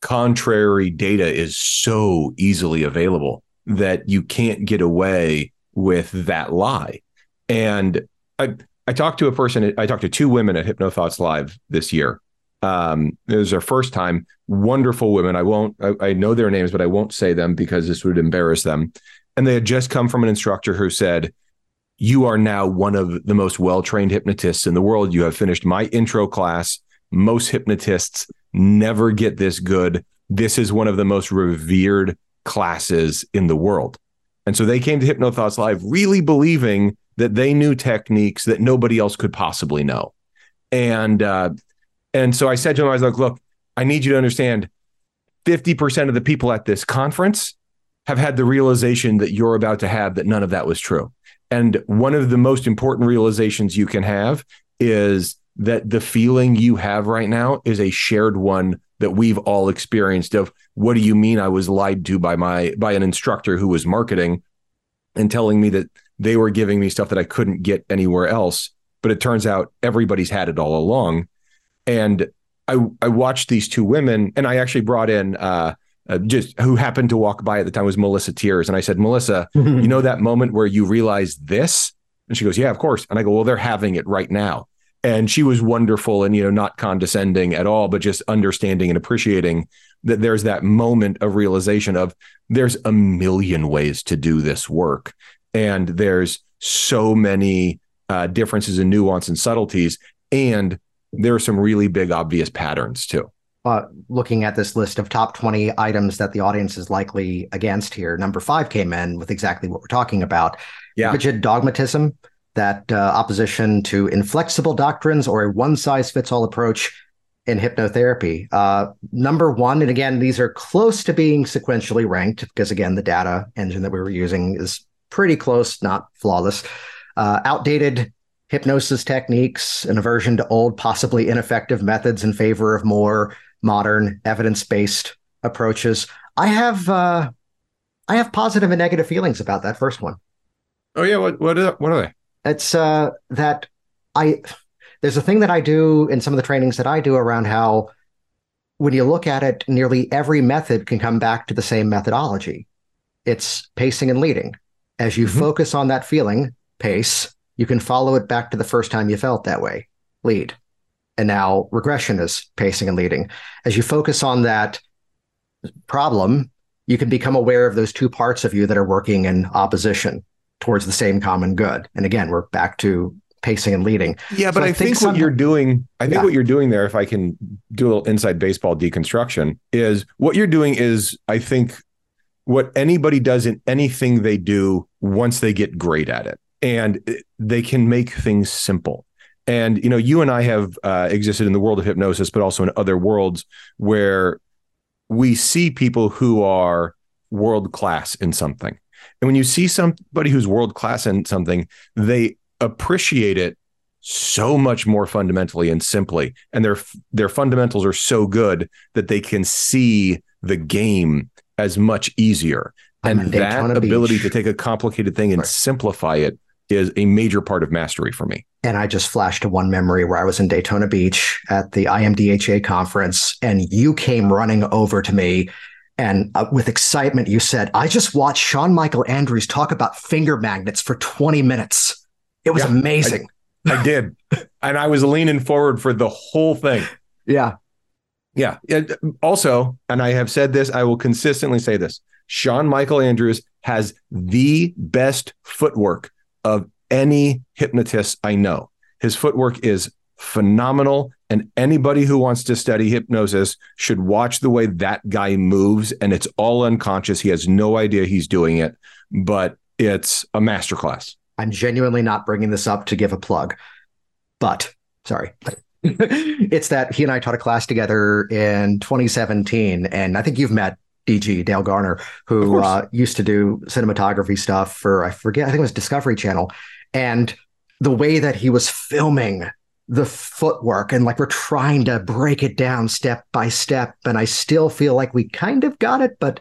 contrary data is so easily available that you can't get away with that lie. And I I talked to a person, I talked to two women at Hypnothoughts Live this year. Um, it was their first time, wonderful women. I won't, I, I know their names, but I won't say them because this would embarrass them. And they had just come from an instructor who said, "You are now one of the most well-trained hypnotists in the world. You have finished my intro class. Most hypnotists never get this good. This is one of the most revered classes in the world." And so they came to Hypnothoughts Live really believing that they knew techniques that nobody else could possibly know. And uh, and so I said to him, I was like, look, I need you to understand fifty percent of the people at this conference have had the realization that you're about to have that none of that was true. And one of the most important realizations you can have is that the feeling you have right now is a shared one that we've all experienced of, what do you mean I was lied to by my by an instructor who was marketing and telling me that they were giving me stuff that I couldn't get anywhere else. But it turns out everybody's had it all along. And I, I watched these two women, and I actually brought in uh, uh, just who happened to walk by at the time was Melissa Tears. And I said, Melissa, you know that moment where you realize this? And she goes, yeah, of course. And I go, well, they're having it right now. And she was wonderful and, you know, not condescending at all, but just understanding and appreciating that there's that moment of realization of there's a million ways to do this work. And there's so many uh, differences in nuance and subtleties. And there are some really big, obvious patterns, too. Uh, looking at this list of top twenty items that the audience is likely against here, number five came in with exactly what we're talking about. Yeah. Rigid dogmatism, that uh, opposition to inflexible doctrines or a one-size-fits-all approach in hypnotherapy. Uh, number one, and again, these are close to being sequentially ranked because, again, the data engine that we were using is pretty close, not flawless. Uh, outdated hypnosis techniques, an aversion to old, possibly ineffective methods in favor of more modern, evidence-based approaches. I have uh, I have positive and negative feelings about that first one. Oh yeah, what what are, what are they? It's uh, that I there's a thing that I do in some of the trainings that I do around how when you look at it, nearly every method can come back to the same methodology. It's pacing and leading. As you mm-hmm. focus on that feeling, pace, you can follow it back to the first time you felt that way, lead. And now regression is pacing and leading. As you focus on that problem, you can become aware of those two parts of you that are working in opposition towards the same common good. And again, we're back to pacing and leading. Yeah, but so I, I think, think what you're doing, I think yeah. what you're doing there, if I can do a little inside baseball deconstruction, is what you're doing is, I think, what anybody does in anything they do once they get great at it, and they can make things simple. And, you know, you and I have uh, existed in the world of hypnosis, but also in other worlds where we see people who are world class in something. And when you see somebody who's world class in something, they appreciate it so much more fundamentally and simply. And their their fundamentals are so good that they can see the game as much easier. And that ability Beach. to take a complicated thing and right. simplify it is a major part of mastery for me. And I just flashed to one memory where I was in Daytona Beach at the I M D H A conference, and you came running over to me. And uh, with excitement, you said, I just watched Shawn Michael Andrews talk about finger magnets for twenty minutes. It was yeah, amazing. I did. And I was leaning forward for the whole thing. Yeah. Yeah. It, also, and I have said this, I will consistently say this, Shawn Michael Andrews has the best footwork of any hypnotist I know. His footwork is phenomenal. And anybody who wants to study hypnosis should watch the way that guy moves. And it's all unconscious. He has no idea he's doing it, but it's a masterclass. I'm genuinely not bringing this up to give a plug, but sorry. It's that he and I taught a class together in twenty seventeen. And I think you've met D G, Dale Garner, who uh, used to do cinematography stuff for, I forget, I think it was Discovery Channel. And the way that he was filming the footwork, and like we're trying to break it down step by step. And I still feel like we kind of got it. But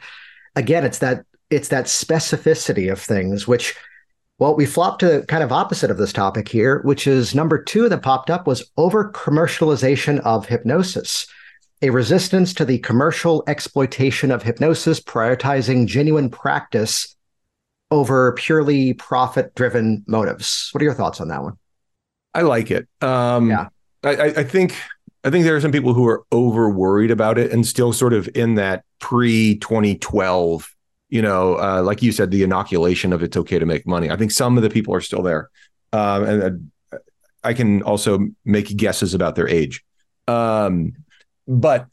again, it's that it's that specificity of things, which, well, we flopped to kind of opposite of this topic here, which is number two that popped up was over commercialization of hypnosis, a resistance to the commercial exploitation of hypnosis, prioritizing genuine practice over purely profit-driven motives. What are your thoughts on that one? I like it. Um, yeah, I, I think I think there are some people who are over worried about it and still sort of in that pre twenty twelve, you know, uh, like you said, the inoculation of it's okay to make money. I think some of the people are still there, um, and uh, I can also make guesses about their age. Um, but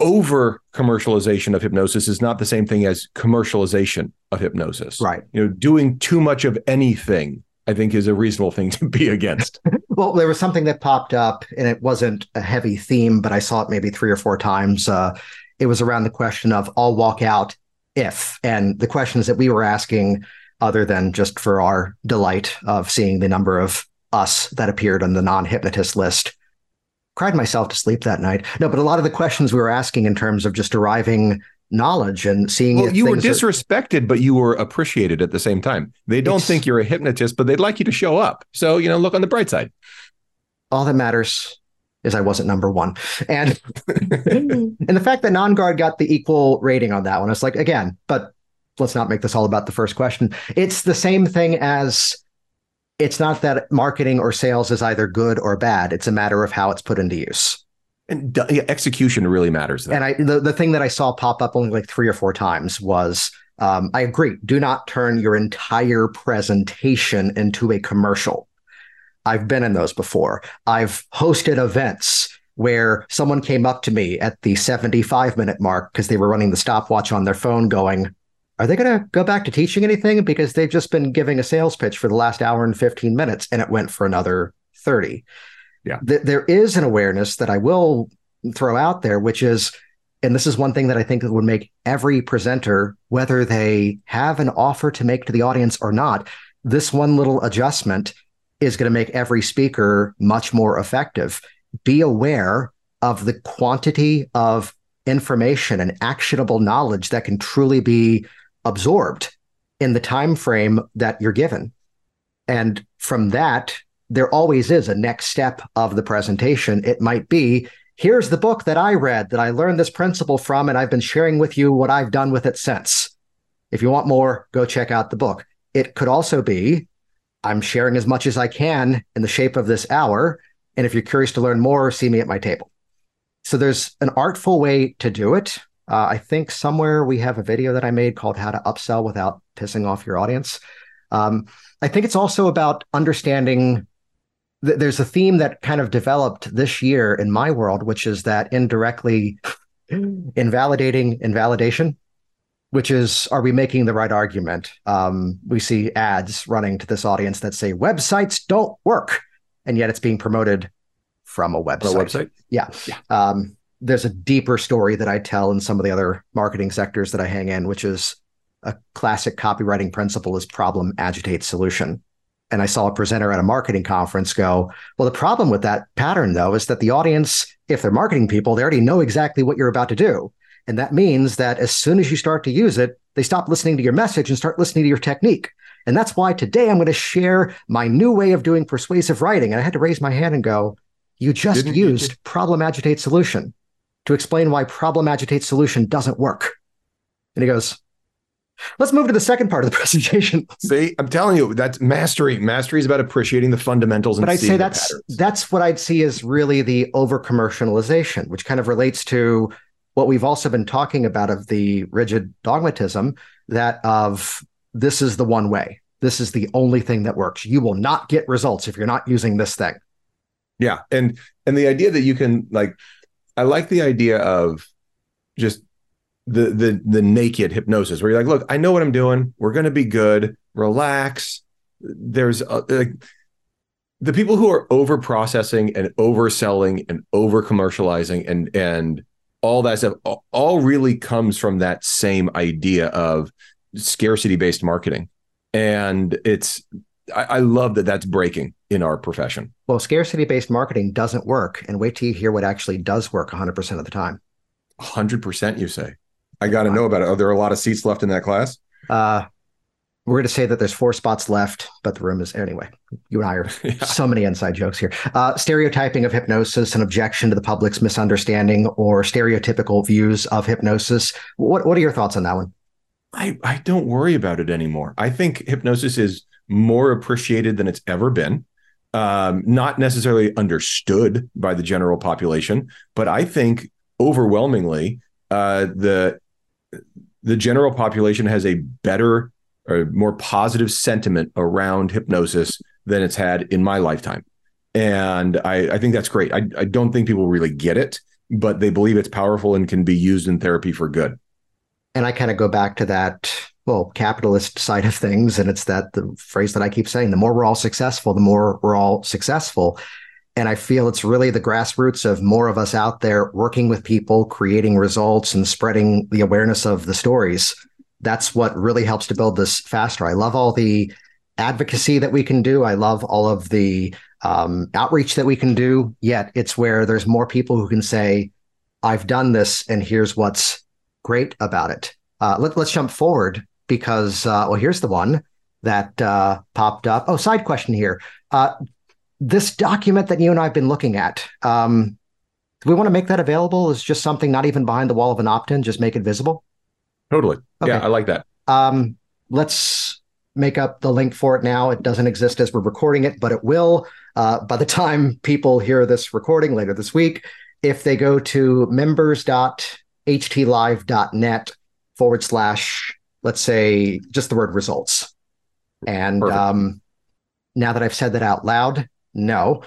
over commercialization of hypnosis is not the same thing as commercialization of hypnosis. Right. You know, doing too much of anything, I think, is a reasonable thing to be against. Well, there was something that popped up, and it wasn't a heavy theme, but I saw it maybe three or four times. Uh, it was around the question of I'll walk out if, and the questions that we were asking, other than just for our delight of seeing the number of us that appeared on the non-hypnotist list. Cried myself to sleep that night. No, but a lot of the questions we were asking in terms of just deriving knowledge and seeing. Well, you were disrespected, are... but you were appreciated at the same time. They don't it's... think you're a hypnotist, but they'd like you to show up. So, you know, look on the bright side. All that matters is I wasn't number one. And and the fact that Nongard got the equal rating on that one, it's like, again, but let's not make this all about the first question. It's the same thing as. It's not that marketing or sales is either good or bad. It's a matter of how it's put into use. And yeah, execution really matters. Though. And I, the, the thing that I saw pop up only like three or four times was, um, I agree, do not turn your entire presentation into a commercial. I've been in those before. I've hosted events where someone came up to me at the seventy-five minute mark because they were running the stopwatch on their phone going, are they going to go back to teaching anything? Because they've just been giving a sales pitch for the last hour and fifteen minutes, and it went for another thirty. Yeah, Th- there is an awareness that I will throw out there, which is, and this is one thing that I think that would make every presenter, whether they have an offer to make to the audience or not, this one little adjustment is going to make every speaker much more effective. Be aware of the quantity of information and actionable knowledge that can truly be absorbed in the time frame that you're given. And from that, there always is a next step of the presentation. It might be, here's the book that I read that I learned this principle from, and I've been sharing with you what I've done with it since. If you want more, go check out the book. It could also be, I'm sharing as much as I can in the shape of this hour, and if you're curious to learn more, see me at my table. So there's an artful way to do it. Uh, I think somewhere we have a video that I made called How to Upsell Without Pissing Off Your Audience. Um, I think it's also about understanding that there's a theme that kind of developed this year in my world, which is that indirectly invalidating invalidation, which is, are we making the right argument? Um, we see ads running to this audience that say websites don't work, and yet it's being promoted from a website. A website? Yeah. yeah. Um, there's a deeper story that I tell in some of the other marketing sectors that I hang in, which is a classic copywriting principle is problem, agitate, solution. And I saw a presenter at a marketing conference go, well, the problem with that pattern, though, is that the audience, if they're marketing people, they already know exactly what you're about to do. And that means that as soon as you start to use it, they stop listening to your message and start listening to your technique. And that's why today I'm going to share my new way of doing persuasive writing. And I had to raise my hand and go, You just Didn't, used you problem, agitate, solution to explain why problem, agitate, solution doesn't work. And he goes, Let's move to the second part of the presentation. See, I'm telling you, that's mastery. Mastery is about appreciating the fundamentals. But I'd say that's that's what I'd see is really the over commercialization, which kind of relates to what we've also been talking about of the rigid dogmatism that of this is the one way. This is the only thing that works. You will not get results if you're not using this thing. Yeah. And and the idea that you can like, I like the idea of just the the the naked hypnosis where you're like, look, I know what I'm doing. We're going to be good. Relax. There's a, like the people who are over processing and overselling and over commercializing and and all that stuff all really comes from that same idea of scarcity based marketing. And it's I, I love that that's breaking in our profession. Well, scarcity based marketing doesn't work. And wait till you hear what actually does work one hundred percent of the time. one hundred percent, you say? I got to know about it. Are there a lot of seats left in that class? Uh, we're going to say that there's four spots left, but the room is anyway. You and I are yeah. so many inside jokes here. Uh, stereotyping of hypnosis, an objection to the public's misunderstanding or stereotypical views of hypnosis. What What are your thoughts on that one? I, I don't worry about it anymore. I think hypnosis is more appreciated than it's ever been. Um, not necessarily understood by the general population, but I think overwhelmingly uh, the the general population has a better or more positive sentiment around hypnosis than it's had in my lifetime. And I, I think that's great. I, I don't think people really get it, but they believe it's powerful and can be used in therapy for good. And I kind of go back to that, well, capitalist side of things. And it's that the phrase that I keep saying, the more we're all successful, the more we're all successful. And I feel it's really the grassroots of more of us out there working with people, creating results and spreading the awareness of the stories. That's what really helps to build this faster. I love all the advocacy that we can do. I love all of the um, outreach that we can do, yet it's where there's more people who can say, I've done this and here's what's great about it. Uh, let, let's jump forward because, uh, well, here's the one that uh, popped up. Oh, side question here. Uh, this document that you and I have been looking at, um, do we want to make that available as just something not even behind the wall of an opt-in, just make it visible? Totally. Okay. Yeah, I like that. Um, let's make up the link for it now. It doesn't exist as we're recording it, but it will. Uh, by the time people hear this recording later this week, if they go to members dot h t live dot net forward slash, let's say, just the word results. And um, now that I've said that out loud, no.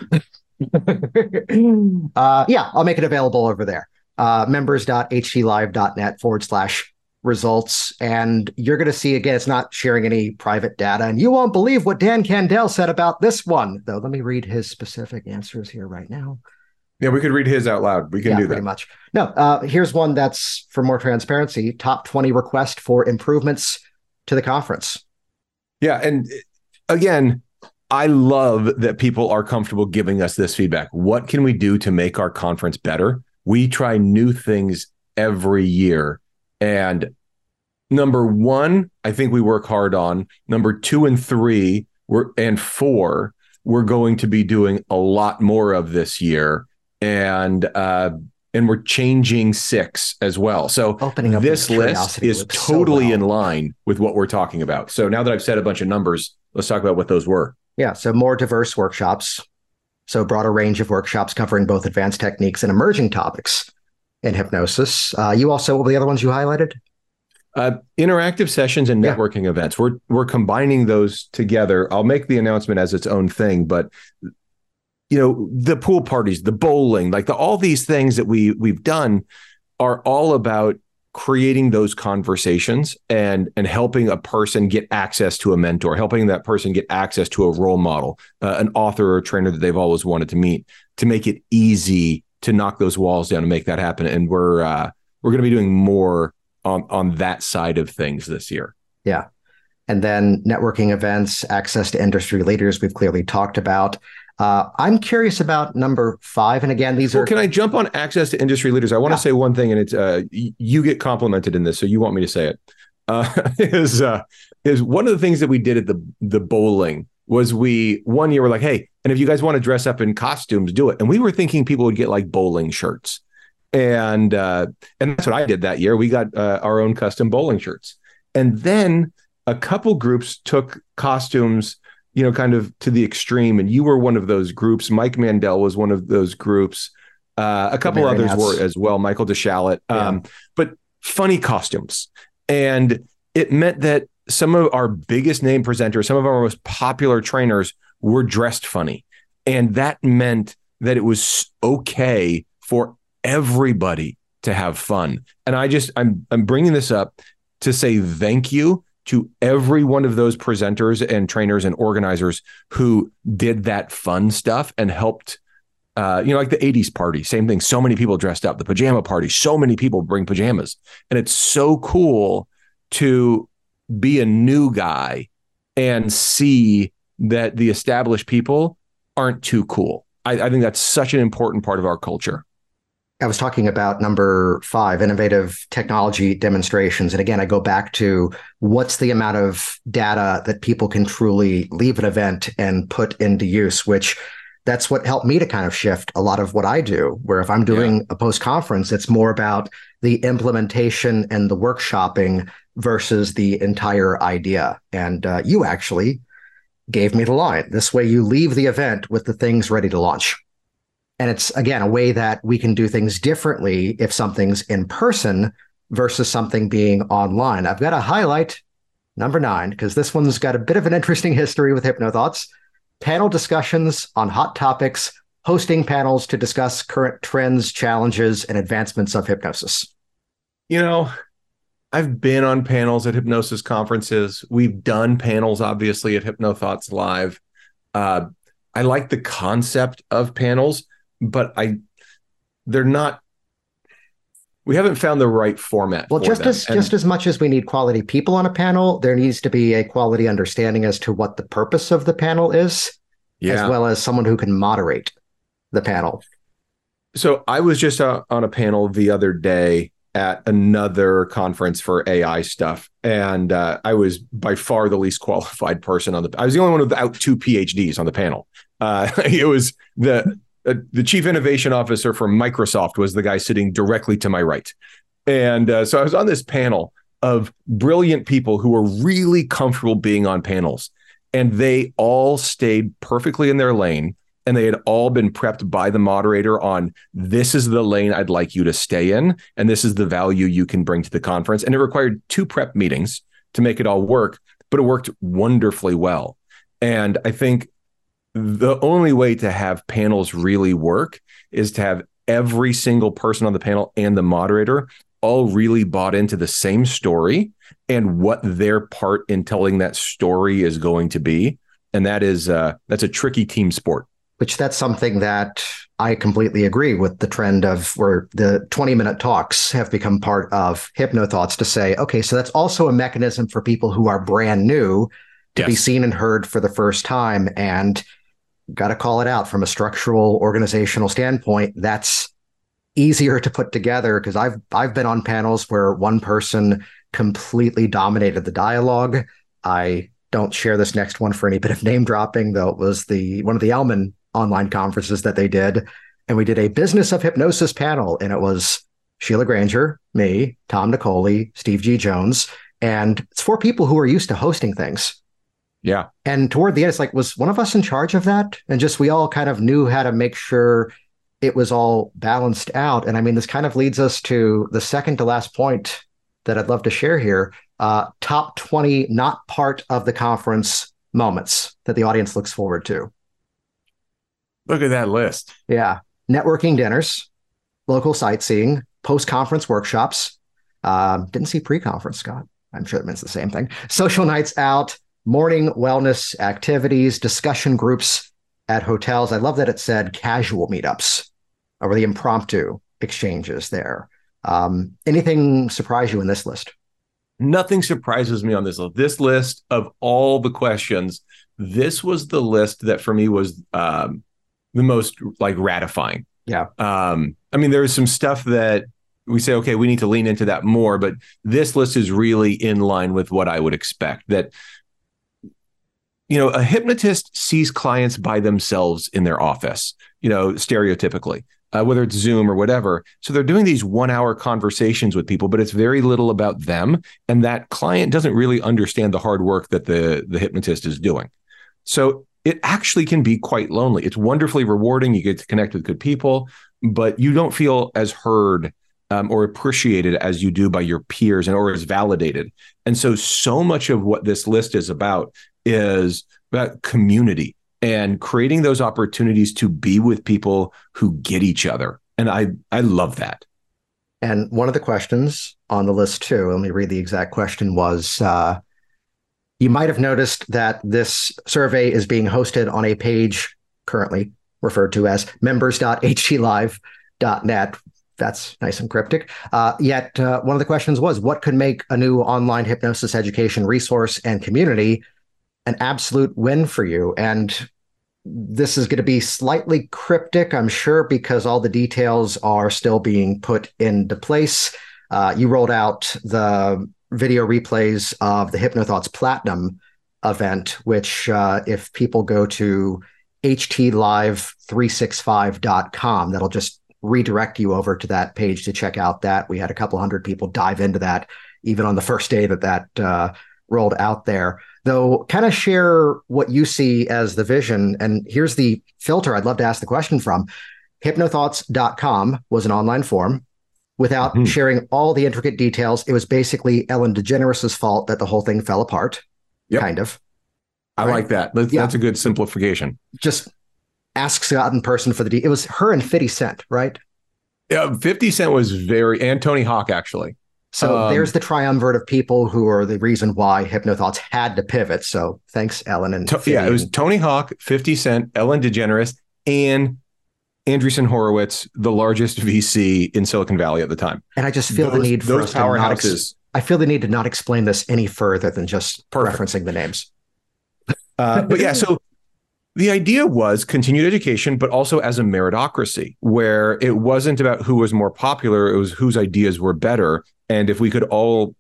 uh, yeah, I'll make it available over there. Uh, members dot h t live dot net forward slash results. And you're going to see, again, it's not sharing any private data. And you won't believe what Dan Candell said about this one, though. Let me read his specific answers here right now. Yeah, we could read his out loud. We can yeah, do that. Pretty much. No, uh, here's one that's for more transparency. Top twenty request for improvements to the conference. Yeah. And again, I love that people are comfortable giving us this feedback. What can we do to make our conference better? We try new things every year. And number one, I think we work hard on. Number two and three we're, and four, we're going to be doing a lot more of this year. And uh, and we're changing six as well. So opening up this list is totally in line with what we're talking about. So now that I've said a bunch of numbers, let's talk about what those were. Yeah, so more diverse workshops. So broader range of workshops covering both advanced techniques and emerging topics in hypnosis. Uh, you also, what were the other ones you highlighted? Uh, interactive sessions and networking yeah. events. We're we're combining those together. I'll make the announcement as its own thing, but you know, the pool parties, the bowling, like the, all these things that we we've done are all about creating those conversations and and helping a person get access to a mentor, helping that person get access to a role model, uh, an author or a trainer that they've always wanted to meet, to make it easy to knock those walls down and make that happen. And we're uh, we're going to be doing more on, on that side of things this year. Yeah. And then networking events, access to industry leaders we've clearly talked about. Uh, I'm curious about number five. And again, these well, are... Can I jump on access to industry leaders? I want yeah. to say one thing, and it's uh, you get complimented in this, so you want me to say it. Uh, is, uh, is one of the things that we did at the, the bowling was we one year we're like, hey, and if you guys want to dress up in costumes, do it. And we were thinking people would get like bowling shirts. And uh, and that's what I did that year. We got uh, our own custom bowling shirts. And then a couple groups took costumes, you know, kind of to the extreme. And you were one of those groups. Mike Mandel was one of those groups. Uh, a couple others were as well. Michael DeShalit. Yeah. Um, but funny costumes. And it meant that some of our biggest name presenters, some of our most popular trainers were dressed funny. And that meant that it was okay for everybody to have fun. And I just, I'm, I'm bringing this up to say thank you to every one of those presenters and trainers and organizers who did that fun stuff and helped, uh, you know, like the eighties party, same thing. So many people dressed up, the pajama party, so many people bring pajamas. And it's so cool to be a new guy and see that the established people aren't too cool. I, I think that's such an important part of our culture. I was talking about number five, innovative technology demonstrations. And again, I go back to what's the amount of data that people can truly leave an event and put into use, which that's what helped me to kind of shift a lot of what I do, where if I'm doing yeah. a post-conference, it's more about the implementation and the workshopping versus the entire idea. And uh, you actually gave me the line. This way you leave the event with the things ready to launch. And it's, again, a way that we can do things differently if something's in person versus something being online. I've got to highlight number nine, because this one's got a bit of an interesting history with Hypnothoughts. Panel discussions on hot topics, hosting panels to discuss current trends, challenges, and advancements of hypnosis. You know, I've been on panels at hypnosis conferences. We've done panels, obviously, at Hypnothoughts Live. Uh, I like the concept of panels. But I, they're not, we haven't found the right format. Well, for just them. as and just as much as we need quality people on a panel, there needs to be a quality understanding as to what the purpose of the panel is, yeah. as well as someone who can moderate the panel. So I was just uh, on a panel the other day at another conference for A I stuff. And uh, I was by far the least qualified person on the, I was the only one without two PhDs on the panel. Uh, it was the... Uh, the chief innovation officer from Microsoft was the guy sitting directly to my right. And uh, so I was on this panel of brilliant people who were really comfortable being on panels, and they all stayed perfectly in their lane, and they had all been prepped by the moderator on this is the lane I'd like you to stay in, and this is the value you can bring to the conference. And it required two prep meetings to make it all work, but it worked wonderfully well. And I think the only way to have panels really work is to have every single person on the panel and the moderator all really bought into the same story and what their part in telling that story is going to be. And that is uh, that's a tricky team sport. Which that's something that I completely agree with, the trend of where the twenty minute talks have become part of Hypnothoughts to say, OK, so that's also a mechanism for people who are brand new to yes. be seen and heard for the first time. And got to call it out from a structural organizational standpoint. That's easier to put together because I've I've been on panels where one person completely dominated the dialogue. I don't share this next one for any bit of name dropping, though it was the one of the Elman online conferences that they did, and we did a business of hypnosis panel, and it was Sheila Granger, me, Tom Nicoli, Steve G. Jones, and it's four people who are used to hosting things. Yeah. And toward the end, it's like, was one of us in charge of that? And just we all kind of knew how to make sure it was all balanced out. And I mean, this kind of leads us to the second to last point that I'd love to share here. Uh, top twenty, not part of the conference moments that the audience looks forward to. Look at that list. Yeah. Networking dinners, local sightseeing, post-conference workshops. Uh, didn't see pre-conference, Scott. I'm sure it means the same thing. Social nights out. Morning wellness activities, discussion groups at hotels. I love that it said casual meetups or the impromptu exchanges there. Um, anything surprise you in this list? Nothing surprises me on this list. This list of all the questions, this was the list that for me was um, the most like gratifying. Yeah. Um, I mean, there is some stuff that we say, okay, we need to lean into that more, but this list is really in line with what I would expect. That you know, a hypnotist sees clients by themselves in their office, you know, stereotypically. uh, whether it's Zoom or whatever. So they're doing these one hour conversations with people, but it's very little about them. And that client doesn't really understand the hard work that the, the hypnotist is doing. So it actually can be quite lonely. It's wonderfully rewarding. You get to connect with good people, but you don't feel as heard um, or appreciated as you do by your peers and or as validated. And so, so much of what this list is about is about community and creating those opportunities to be with people who get each other. And I, I love that. And one of the questions on the list too, let me read the exact question was, uh, you might have noticed that this survey is being hosted on a page currently referred to as members dot h t live dot net. That's nice and cryptic. Uh, yet uh, one of the questions was, what could make a new online hypnosis education resource and community an absolute win for you? And this is going to be slightly cryptic, I'm sure, because all the details are still being put into place. Uh, you rolled out the video replays of the Hypnothoughts Platinum event, which uh, if people go to h t live three sixty-five dot com, that'll just redirect you over to that page to check out that. We had a couple hundred people dive into that, even on the first day that that uh, rolled out there. Though, kind of share what you see as the vision. And here's the filter I'd love to ask the question from. hypnothoughts dot com was an online forum. Without mm-hmm. sharing all the intricate details, it was basically Ellen DeGeneres' fault that the whole thing fell apart, yep. kind of. I right? like that. That's, yeah. that's a good simplification. Just ask Scott in person for the details. It was her and fifty Cent, right? Yeah, fifty Cent was very, and Tony Hawk, actually. So um, there's the triumvirate of people who are the reason why Hypnothoughts had to pivot. So thanks, Ellen. and to, Yeah, it was Tony Hawk, fifty Cent, Ellen DeGeneres, and Andreessen Horowitz, the largest V C in Silicon Valley at the time. And I just feel those, the need for those powerhouses. Ex- I feel the need to not explain this any further than just Perfect. referencing the names. Uh, but yeah, so the idea was continued education, but also as a meritocracy, where it wasn't about who was more popular, it was whose ideas were better. And if we could all,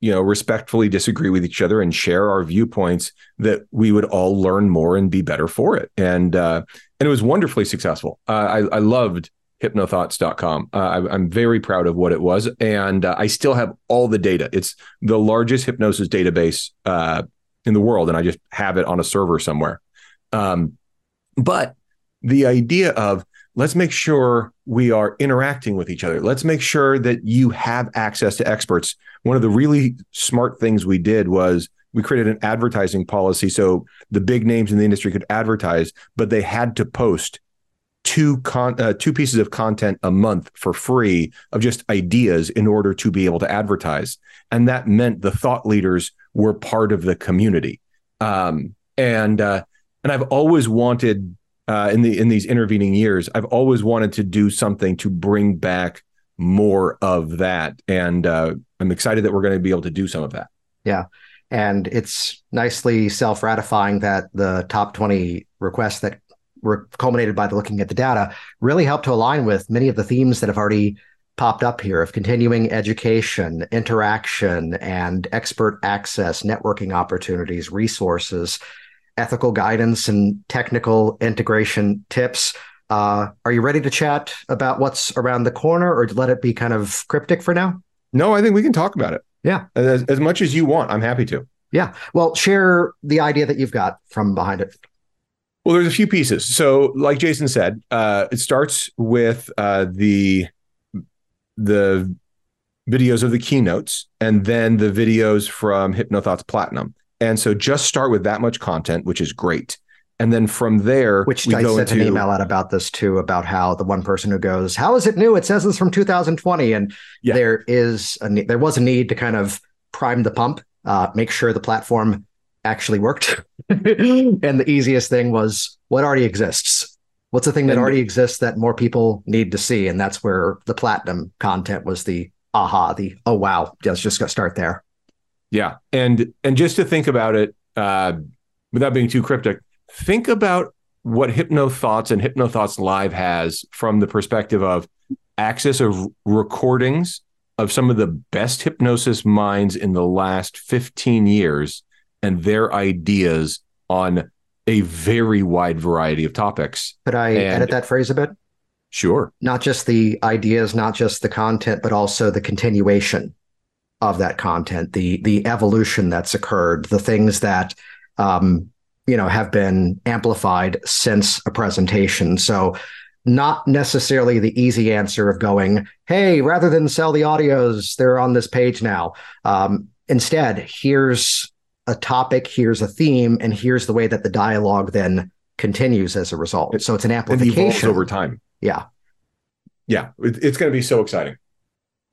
you know, respectfully disagree with each other and share our viewpoints, that we would all learn more and be better for it. And uh, and it was wonderfully successful. Uh, I, I loved hypnothoughts dot com. Uh, I, I'm very proud of what it was. And uh, I still have all the data. It's the largest hypnosis database uh, in the world. And I just have it on a server somewhere. Um, but the idea of, let's make sure we are interacting with each other. Let's make sure that you have access to experts. One of the really smart things we did was we created an advertising policy so the big names in the industry could advertise, but they had to post two con- uh, two pieces of content a month for free of just ideas in order to be able to advertise. And that meant the thought leaders were part of the community. Um, and uh, and I've always wanted... Uh, in the in these intervening years, I've always wanted to do something to bring back more of that. And uh, I'm excited that we're going to be able to do some of that. Yeah. And it's nicely self-ratifying that the top twenty requests that were culminated by the looking at the data really helped to align with many of the themes that have already popped up here of continuing education, interaction, and expert access, networking opportunities, resources, ethical guidance, and technical integration tips. Uh, are you ready to chat about what's around the corner, or let it be kind of cryptic for now? No, I think we can talk about it. Yeah. As, as much as you want, I'm happy to. Yeah. Well, share the idea that you've got from behind it. Well, there's a few pieces. So like Jason said, uh, it starts with uh, the the videos of the keynotes and then the videos from Hypnothoughts Platinum. And so just start with that much content, which is great. And then from there, which we I go sent into... an email out about this too, about how the one person who goes, how is it new? It says it's from two thousand twenty. And yeah. there is a there was a need to kind of prime the pump, uh, make sure the platform actually worked. And the easiest thing was what already exists. What's the thing that and already exists that more people need to see? And that's where the platinum content was the aha, the oh, wow. Let's just start there. Yeah. And and just to think about it, uh, without being too cryptic, think about what Hypnothoughts and Hypnothoughts Live has from the perspective of access of recordings of some of the best hypnosis minds in the last fifteen years and their ideas on a very wide variety of topics. Could I and, edit that phrase a bit? Sure. Not just the ideas, not just the content, but also the continuation of that content, the the evolution that's occurred, the things that um, you know have been amplified since a presentation. So not necessarily the easy answer of going, hey, rather than sell the audios, they're on this page now. Um, instead, here's a topic, here's a theme, and here's the way that the dialogue then continues as a result. So it's an amplification. It evolves over time. Yeah. Yeah. It's going to be so exciting.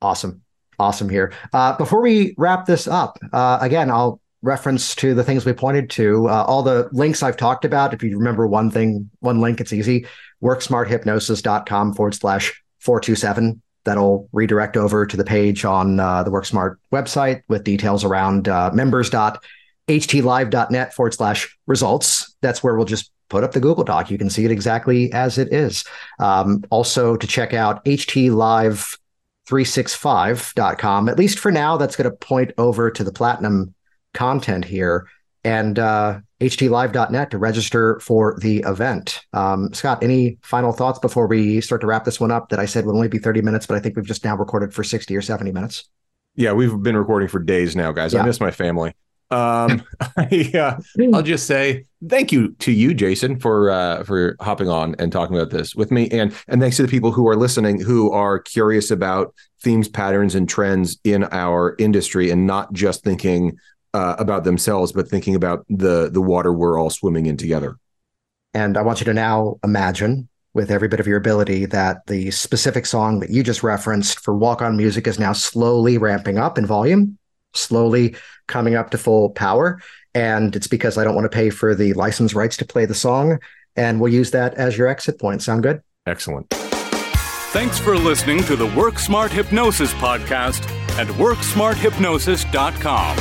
Awesome. Awesome here. Uh, before we wrap this up, uh, again, I'll reference to the things we pointed to, uh, all the links I've talked about. If you remember one thing, one link, it's easy. worksmarthypnosis.com forward slash 427. That'll redirect over to the page on uh, the WorkSmart website with details around uh, members dot h t live dot net forward slash results. That's where we'll just put up the Google Doc. You can see it exactly as it is. Um, also to check out h t live three sixty-five dot com. At least for now, that's going to point over to the platinum content here, and uh, h t live dot net to register for the event. Um, Scott, any final thoughts before we start to wrap this one up? That I said would only be thirty minutes, but I think we've just now recorded for sixty or seventy minutes. Yeah, we've been recording for days now, guys. Yeah. I miss my family. Um, I, uh, I'll just say thank you to you, Jason, for uh, for hopping on and talking about this with me. And and thanks to the people who are listening, who are curious about themes, patterns, and trends in our industry, and not just thinking uh, about themselves, but thinking about the the water we're all swimming in together. And I want you to now imagine, with every bit of your ability, that the specific song that you just referenced for walk-on music is now slowly ramping up in volume, slowly coming up to full power. And it's because I don't want to pay for the license rights to play the song. And we'll use that as your exit point. Sound good? Excellent. Thanks for listening to the Work Smart Hypnosis Podcast at work smart hypnosis dot com.